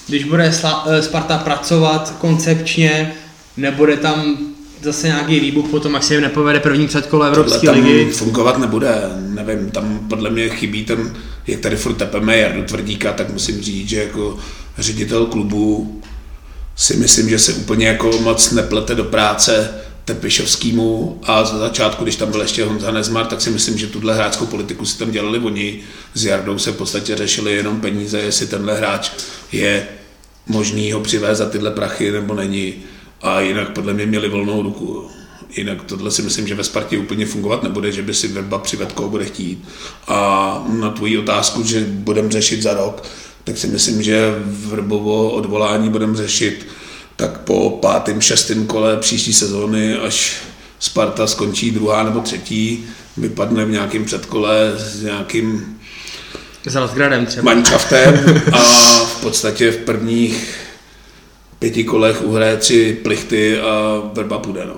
Když bude Sla- Sparta pracovat koncepčně, nebude tam zase nějaký výbuch potom, až se jim nepovede první předkolo Evropské ligy. Fungovat nebude, nevím, tam podle mě chybí ten, jak tady furt tepeme Jardu Tvrdíka, tak musím říct, že jako ředitel klubu si myslím, že se úplně jako moc neplete do práce Tepišovskýmu a za začátku, když tam byl ještě Honza Nezmar, tak si myslím, že tuhle hráčskou politiku si tam dělali oni. S Jardou se v podstatě řešili jenom peníze, jestli tenhle hráč je možný ho přivést za tyhle prachy nebo není. A jinak podle mě měli volnou ruku. Jinak tohle si myslím, že ve Spartě úplně fungovat nebude, že by si Verba přivedl, koho bude chtít. A na tvoji otázku, že budeme řešit za rok, tak si myslím, že Vrbovo odvolání budeme řešit tak po pátém, šestém kole příští sezóny, až Sparta skončí druhá nebo třetí, vypadne v nějakém předkole s nějakým s Rozgradem třeba. Mančaftem a v podstatě v prvních pěti kolech uhraje tři plichty a Verba půjde. No.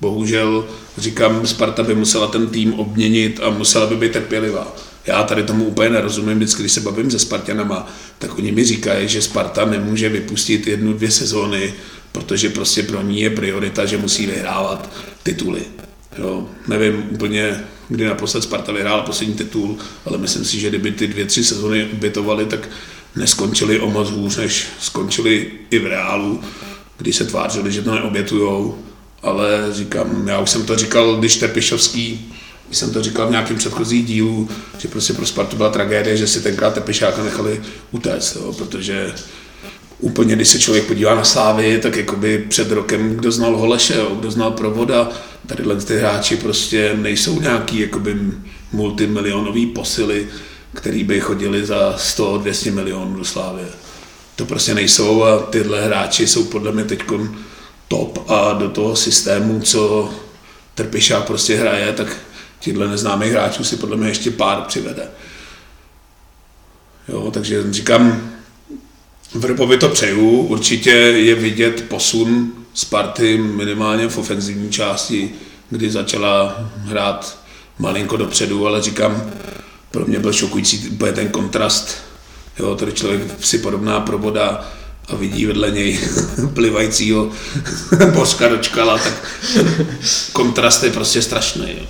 Bohužel, říkám, Sparta by musela ten tým obměnit a musela by být trpělivá. Já tady tomu úplně nerozumím, vždycky, když se bavím se Spartanama, tak oni mi říkají, že Sparta nemůže vypustit jednu, dvě sezóny, protože prostě pro ní je priorita, že musí vyhrávat tituly. Jo, nevím úplně, kdy naposled Sparta vyhrála poslední titul, ale myslím si, že kdyby ty dvě, tři sezóny obětovaly, tak neskončili o moc hůř, než skončili i v Reálu, když se tvářili, že to neobětujou, ale říkám, já už jsem to říkal, když Tepišovský Když jsem to říkal v nějakém předchozí dílu, že prostě pro Spartu byla tragédie, že si tenkrát Tepišáka nechali utéct, jo, protože úplně, když se člověk podívá na Slávy, tak jakoby před rokem, kdo znal Holeše, jo, kdo znal Provoda, tadyhle ty hráči prostě nejsou nějaký jakoby multimilionový posily, který by chodili za sto až dvě stě milionů do Slávy. To prostě nejsou a tyhle hráči jsou podle mě teď top a do toho systému, co Tepišák prostě hraje, tak tíhle neznámých hráčů si podle mě ještě pár přivede. Jo, takže říkám, Vrbovi to přeju, určitě je vidět posun Sparty minimálně v ofenzivní části, kdy začala hrát malinko dopředu, ale říkám, pro mě byl šokující úplně ten kontrast. Jo, tady člověk si podobná proboda a vidí vedle něj plivajícího Boska dočkala, tak kontrast je prostě strašný. Jo.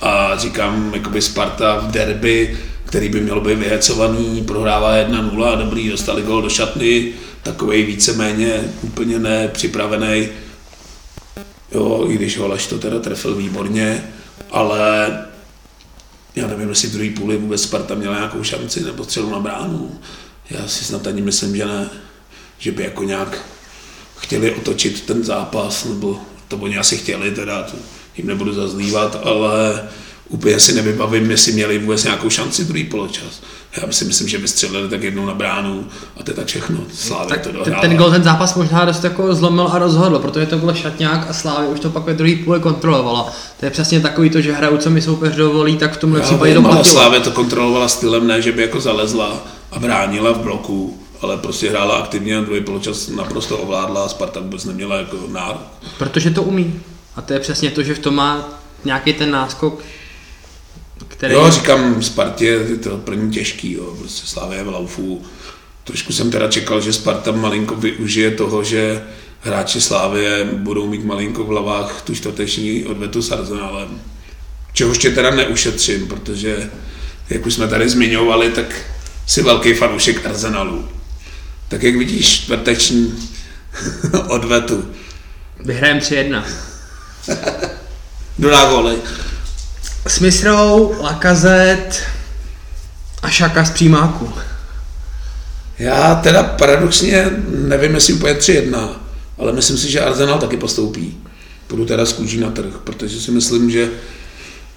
A říkám, jakoby Sparta v derby, který by měl být vyhecovaný, prohrává jedna nula, dobrý, dostali gól do šatny, takovej víceméně úplně nepřipravený. Jo, i když Holeš to teda trefil výborně, ale já nevím, jestli v druhý půli vůbec Sparta měla nějakou šanci nebo střelu na bránu. Já si snad ani myslím, že ne, že by jako nějak chtěli otočit ten zápas, nebo to oni asi chtěli teda, to jim nebudu zazlívat, ale úplně si nevybavím, jestli měli vůbec nějakou šanci druhý poločas. Já si myslím, že vystřelili tak jednou na bránu a to je tak všechno. Slávě tak to dohrála. Ten gol ten zápas možná dost jako zlomil a rozhodl, protože to byl šatňák a Slávě už to pak ve druhý půli kontrolovala. To je přesně takový to, že hrajou, co mi soupeř dovolí, tak v tomhle případě doplatilo. Slávě to kontrolovala stylem, ne, že by jako zalezla a bránila v bloku, ale prostě hrála aktivně a druhý poločas naprosto ovládla a Sparta vůbec neměla jako nárok. Protože to umí. A to je přesně to, že v tom má nějaký ten náskok. Který... Jo, říkám, Spartě je to první těžký, jo, prostě Slavia v laufu. Trošku jsem teda čekal, že Sparta malinko využije toho, že hráči Slavie budou mít malinko v hlavách tu čtvrteční odvetu s Arsenalem. Čehož ještě teda neušetřím, protože, jak už jsme tady zmiňovali, tak jsi velký fanoušek Arsenalu. Tak jak vidíš čtvrteční odvetu? Vyhrajeme tři jedna. Dodá góly. S Misrou, Lakazet a Šaka z přímáku. Já teda paradoxně nevím, jestli úplně tři jedna, ale myslím si, že Arsenal taky postoupí. Půjdu teda z kůží na trh, protože si myslím, že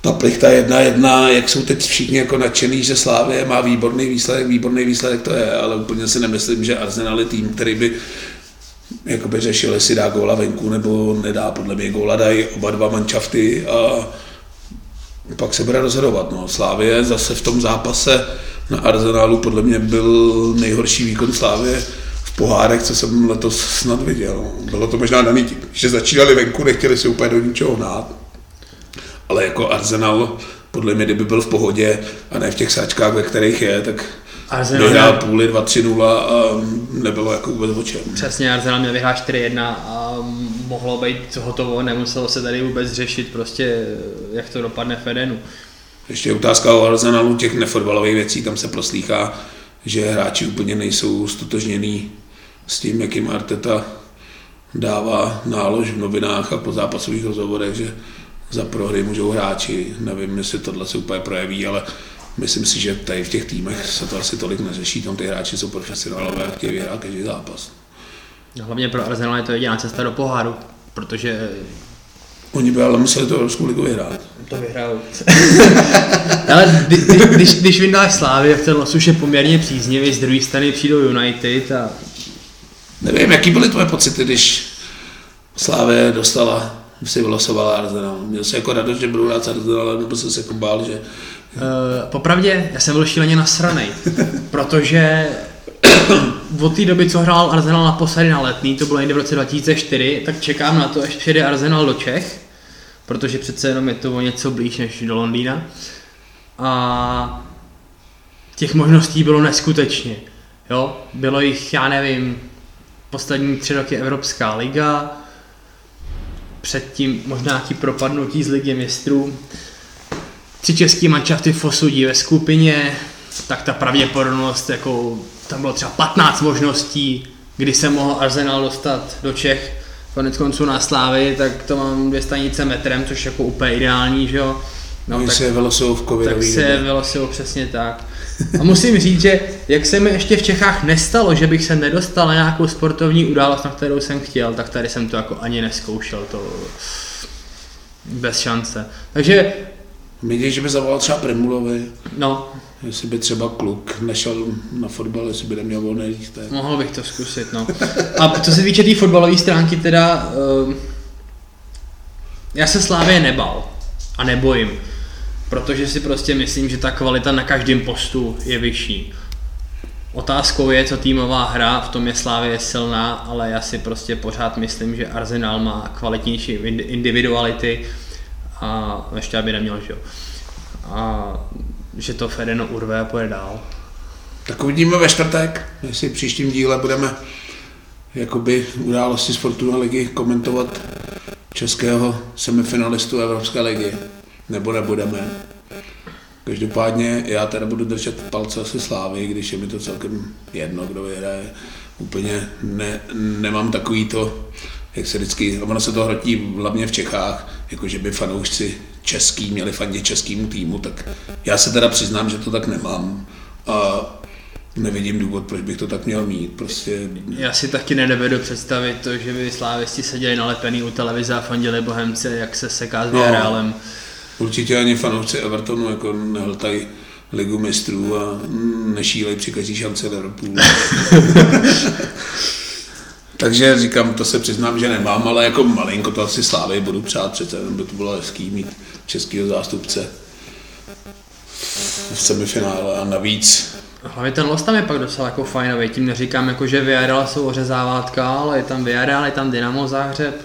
ta plichta jedna jedna, jak jsou teď všichni jako nadšený, že Slavie má výborný výsledek, výborný výsledek to je, ale úplně si nemyslím, že Arsenal je tým, který by jakoby řešil, jestli dá góla venku nebo nedá. Podle mě góla dají oba dva manšafty a pak se bude rozhodovat. No, Slavie zase v tom zápase na Arsenalu podle mě byl nejhorší výkon Slavie v pohárech, co jsem letos snad viděl. Bylo to možná daný tím, že začínali venku, nechtěli se úplně do ničeho hnát. Ale jako Arsenal, podle mě, kdyby byl v pohodě a ne v těch sáčkách, ve kterých je, tak dohrál půli dva tři nula a nebylo jako vůbec o čem. Přesně, Arsenal měl vyhrát čtyři jedna a mohlo být hotovo, nemuselo se tady vůbec řešit prostě, jak to dopadne v Edenu. Ještě je otázka o Arsenalu, těch nefotbalových věcí, tam se proslýchá, že hráči úplně nejsou stotožnění s tím, jakým Arteta dává nálož v novinách a po zápasových rozhovorech, že za prohry můžou hráči, nevím, jestli tohle se úplně projeví, ale myslím si, že tady v těch týmech se to asi tolik neřeší, tam ty hráči jsou profesionálové, kteří vyhrá každý zápas. No, hlavně pro Arsenal je to jediná cesta do poháru, protože... Oni by ale museli to Evropskou ligu vyhrát. To vyhrál. Ale když, když, když vyndáš Slávy, ten los už je poměrně příznivý, z druhé strany přijdou United a... Nevím, jaký byly tvoje pocity, když Slávě dostala... si vylosovala Arsenal. Měl jsi jako radost, že budou hrát s Arsenalem, nebo jsem se jako bál, že... E, popravdě, já jsem byl šíleně nasranej, protože od té doby, co hrál Arsenal naposledy na Letný, to bylo někde v roce dva tisíce čtyři, tak čekám na to, až přijede Arsenal do Čech, protože přece jenom je to o něco blíž než do Londýna. A těch možností bylo neskutečně. Jo? Bylo jich, já nevím, poslední tři roky Evropská liga, předtím možná ti propadnutí z Ligy mistrů, tři český manšafty fosudí ve skupině, tak ta pravděpodobnost, jako tam bylo třeba patnáct možností, kdy se mohl Arsenal dostat do Čech, konec konců na Slávy, tak to mám dvě stanice metrem, což jako úplně ideální, že jo. No, no tak se vylosilo v covidový. Tak se vylosilo přesně tak. A musím říct, že jak se mi ještě v Čechách nestalo, že bych se nedostal na nějakou sportovní událost, na kterou jsem chtěl, tak tady jsem to jako ani neskoušel, to bez šance. Takže... Měděj, že by zavolal třeba Primulovi, no. Jestli by třeba kluk nešel na fotbal, jestli by neměl volné lístek. Mohl bych to zkusit, no. A co se týče té tý fotbalové stránky teda, já se Slávě nebal a nebojím. Protože si prostě myslím, že ta kvalita na každém postu je vyšší. Otázkou je, co týmová hra, v tom je Slavie silná, ale já si prostě pořád myslím, že Arsenal má kvalitnější individuality a ještě aby neměl, že jo. A že to Fedeno urve a pojede dál. Tak uvidíme ve čtvrtek, jestli v příštím díle budeme jakoby události sportu a ligy komentovat českého semifinalistu Evropské ligy, nebo nebudeme. Každopádně já teda budu držet palce asi Slávy, když je mi to celkem jedno, kdo vyhraje. Úplně ne, nemám takový to, jak se vždycky, ono se to hrotí hlavně v Čechách, jakože by fanoušci český měli fandit českému týmu, tak já se teda přiznám, že to tak nemám. A nevidím důvod, proč bych to tak měl mít. Prostě... Já si taky nedovedu představit to, že by slávisti seděli nalepený u televize a fandili Bohemce, jak se seká s Realem. No, určitě ani fanoušci Evertonu jako nehltají ligu mistrů a nešílej při každý šance Liverpoolu. Takže říkám, to se přiznám, že nemám, ale jako malinko to asi Slávy budu přát přece, by to bylo hezký mít českýho zástupce v semifinále a navíc. Hlavně ten los tam je pak docela jako fajnový, tím neříkám jako, že Villarreal jsou ořezávátka, ale je tam Villarreal, je tam Dynamo Záhřeb,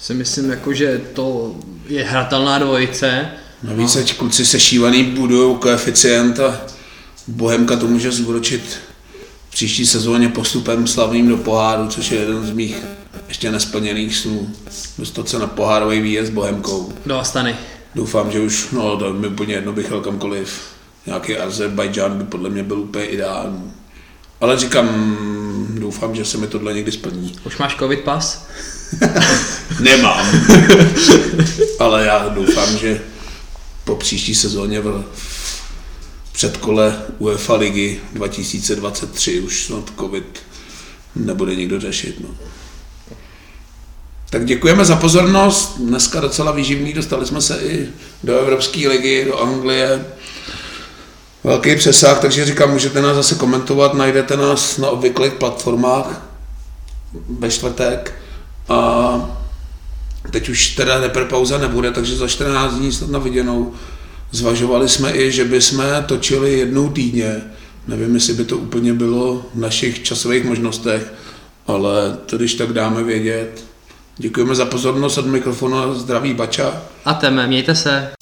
si myslím jako, že to je hratelná dvojice. Navíc ať kluci sešívaný budou koeficient a Bohemka to může zúročit v příští sezóně postupem slavným do poháru, což je jeden z mých ještě nesplněných snů, dostat se na pohárový výjezd s Bohemkou. Do Astany. Doufám, že už, no to mi úplně jedno, bych jel kamkoliv. Nějaký Azerbajdžán by podle mě byl úplně ideální. Ale říkám, doufám, že se mi tohle někdy splní. Už máš covid pas? Nemám. Ale já doufám, že po příští sezóně v předkole UEFA ligy dva tisíce dvacet tři už snad covid nebude nikdo řešit. No. Tak děkujeme za pozornost. Dneska docela výživný, dostali jsme se i do Evropské ligy, do Anglie. Velký přesah, takže říkám, můžete nás zase komentovat, najdete nás na obvyklých platformách ve čtvrtek a teď už teda repre pauza nebude, takže za čtrnáct dní snad na viděnou. Zvažovali jsme i, že bychom točili jednou týdně, nevím, jestli by to úplně bylo v našich časových možnostech, ale to když tak dáme vědět. Děkujeme za pozornost, od mikrofonu zdraví Bača. A teme, mějte se.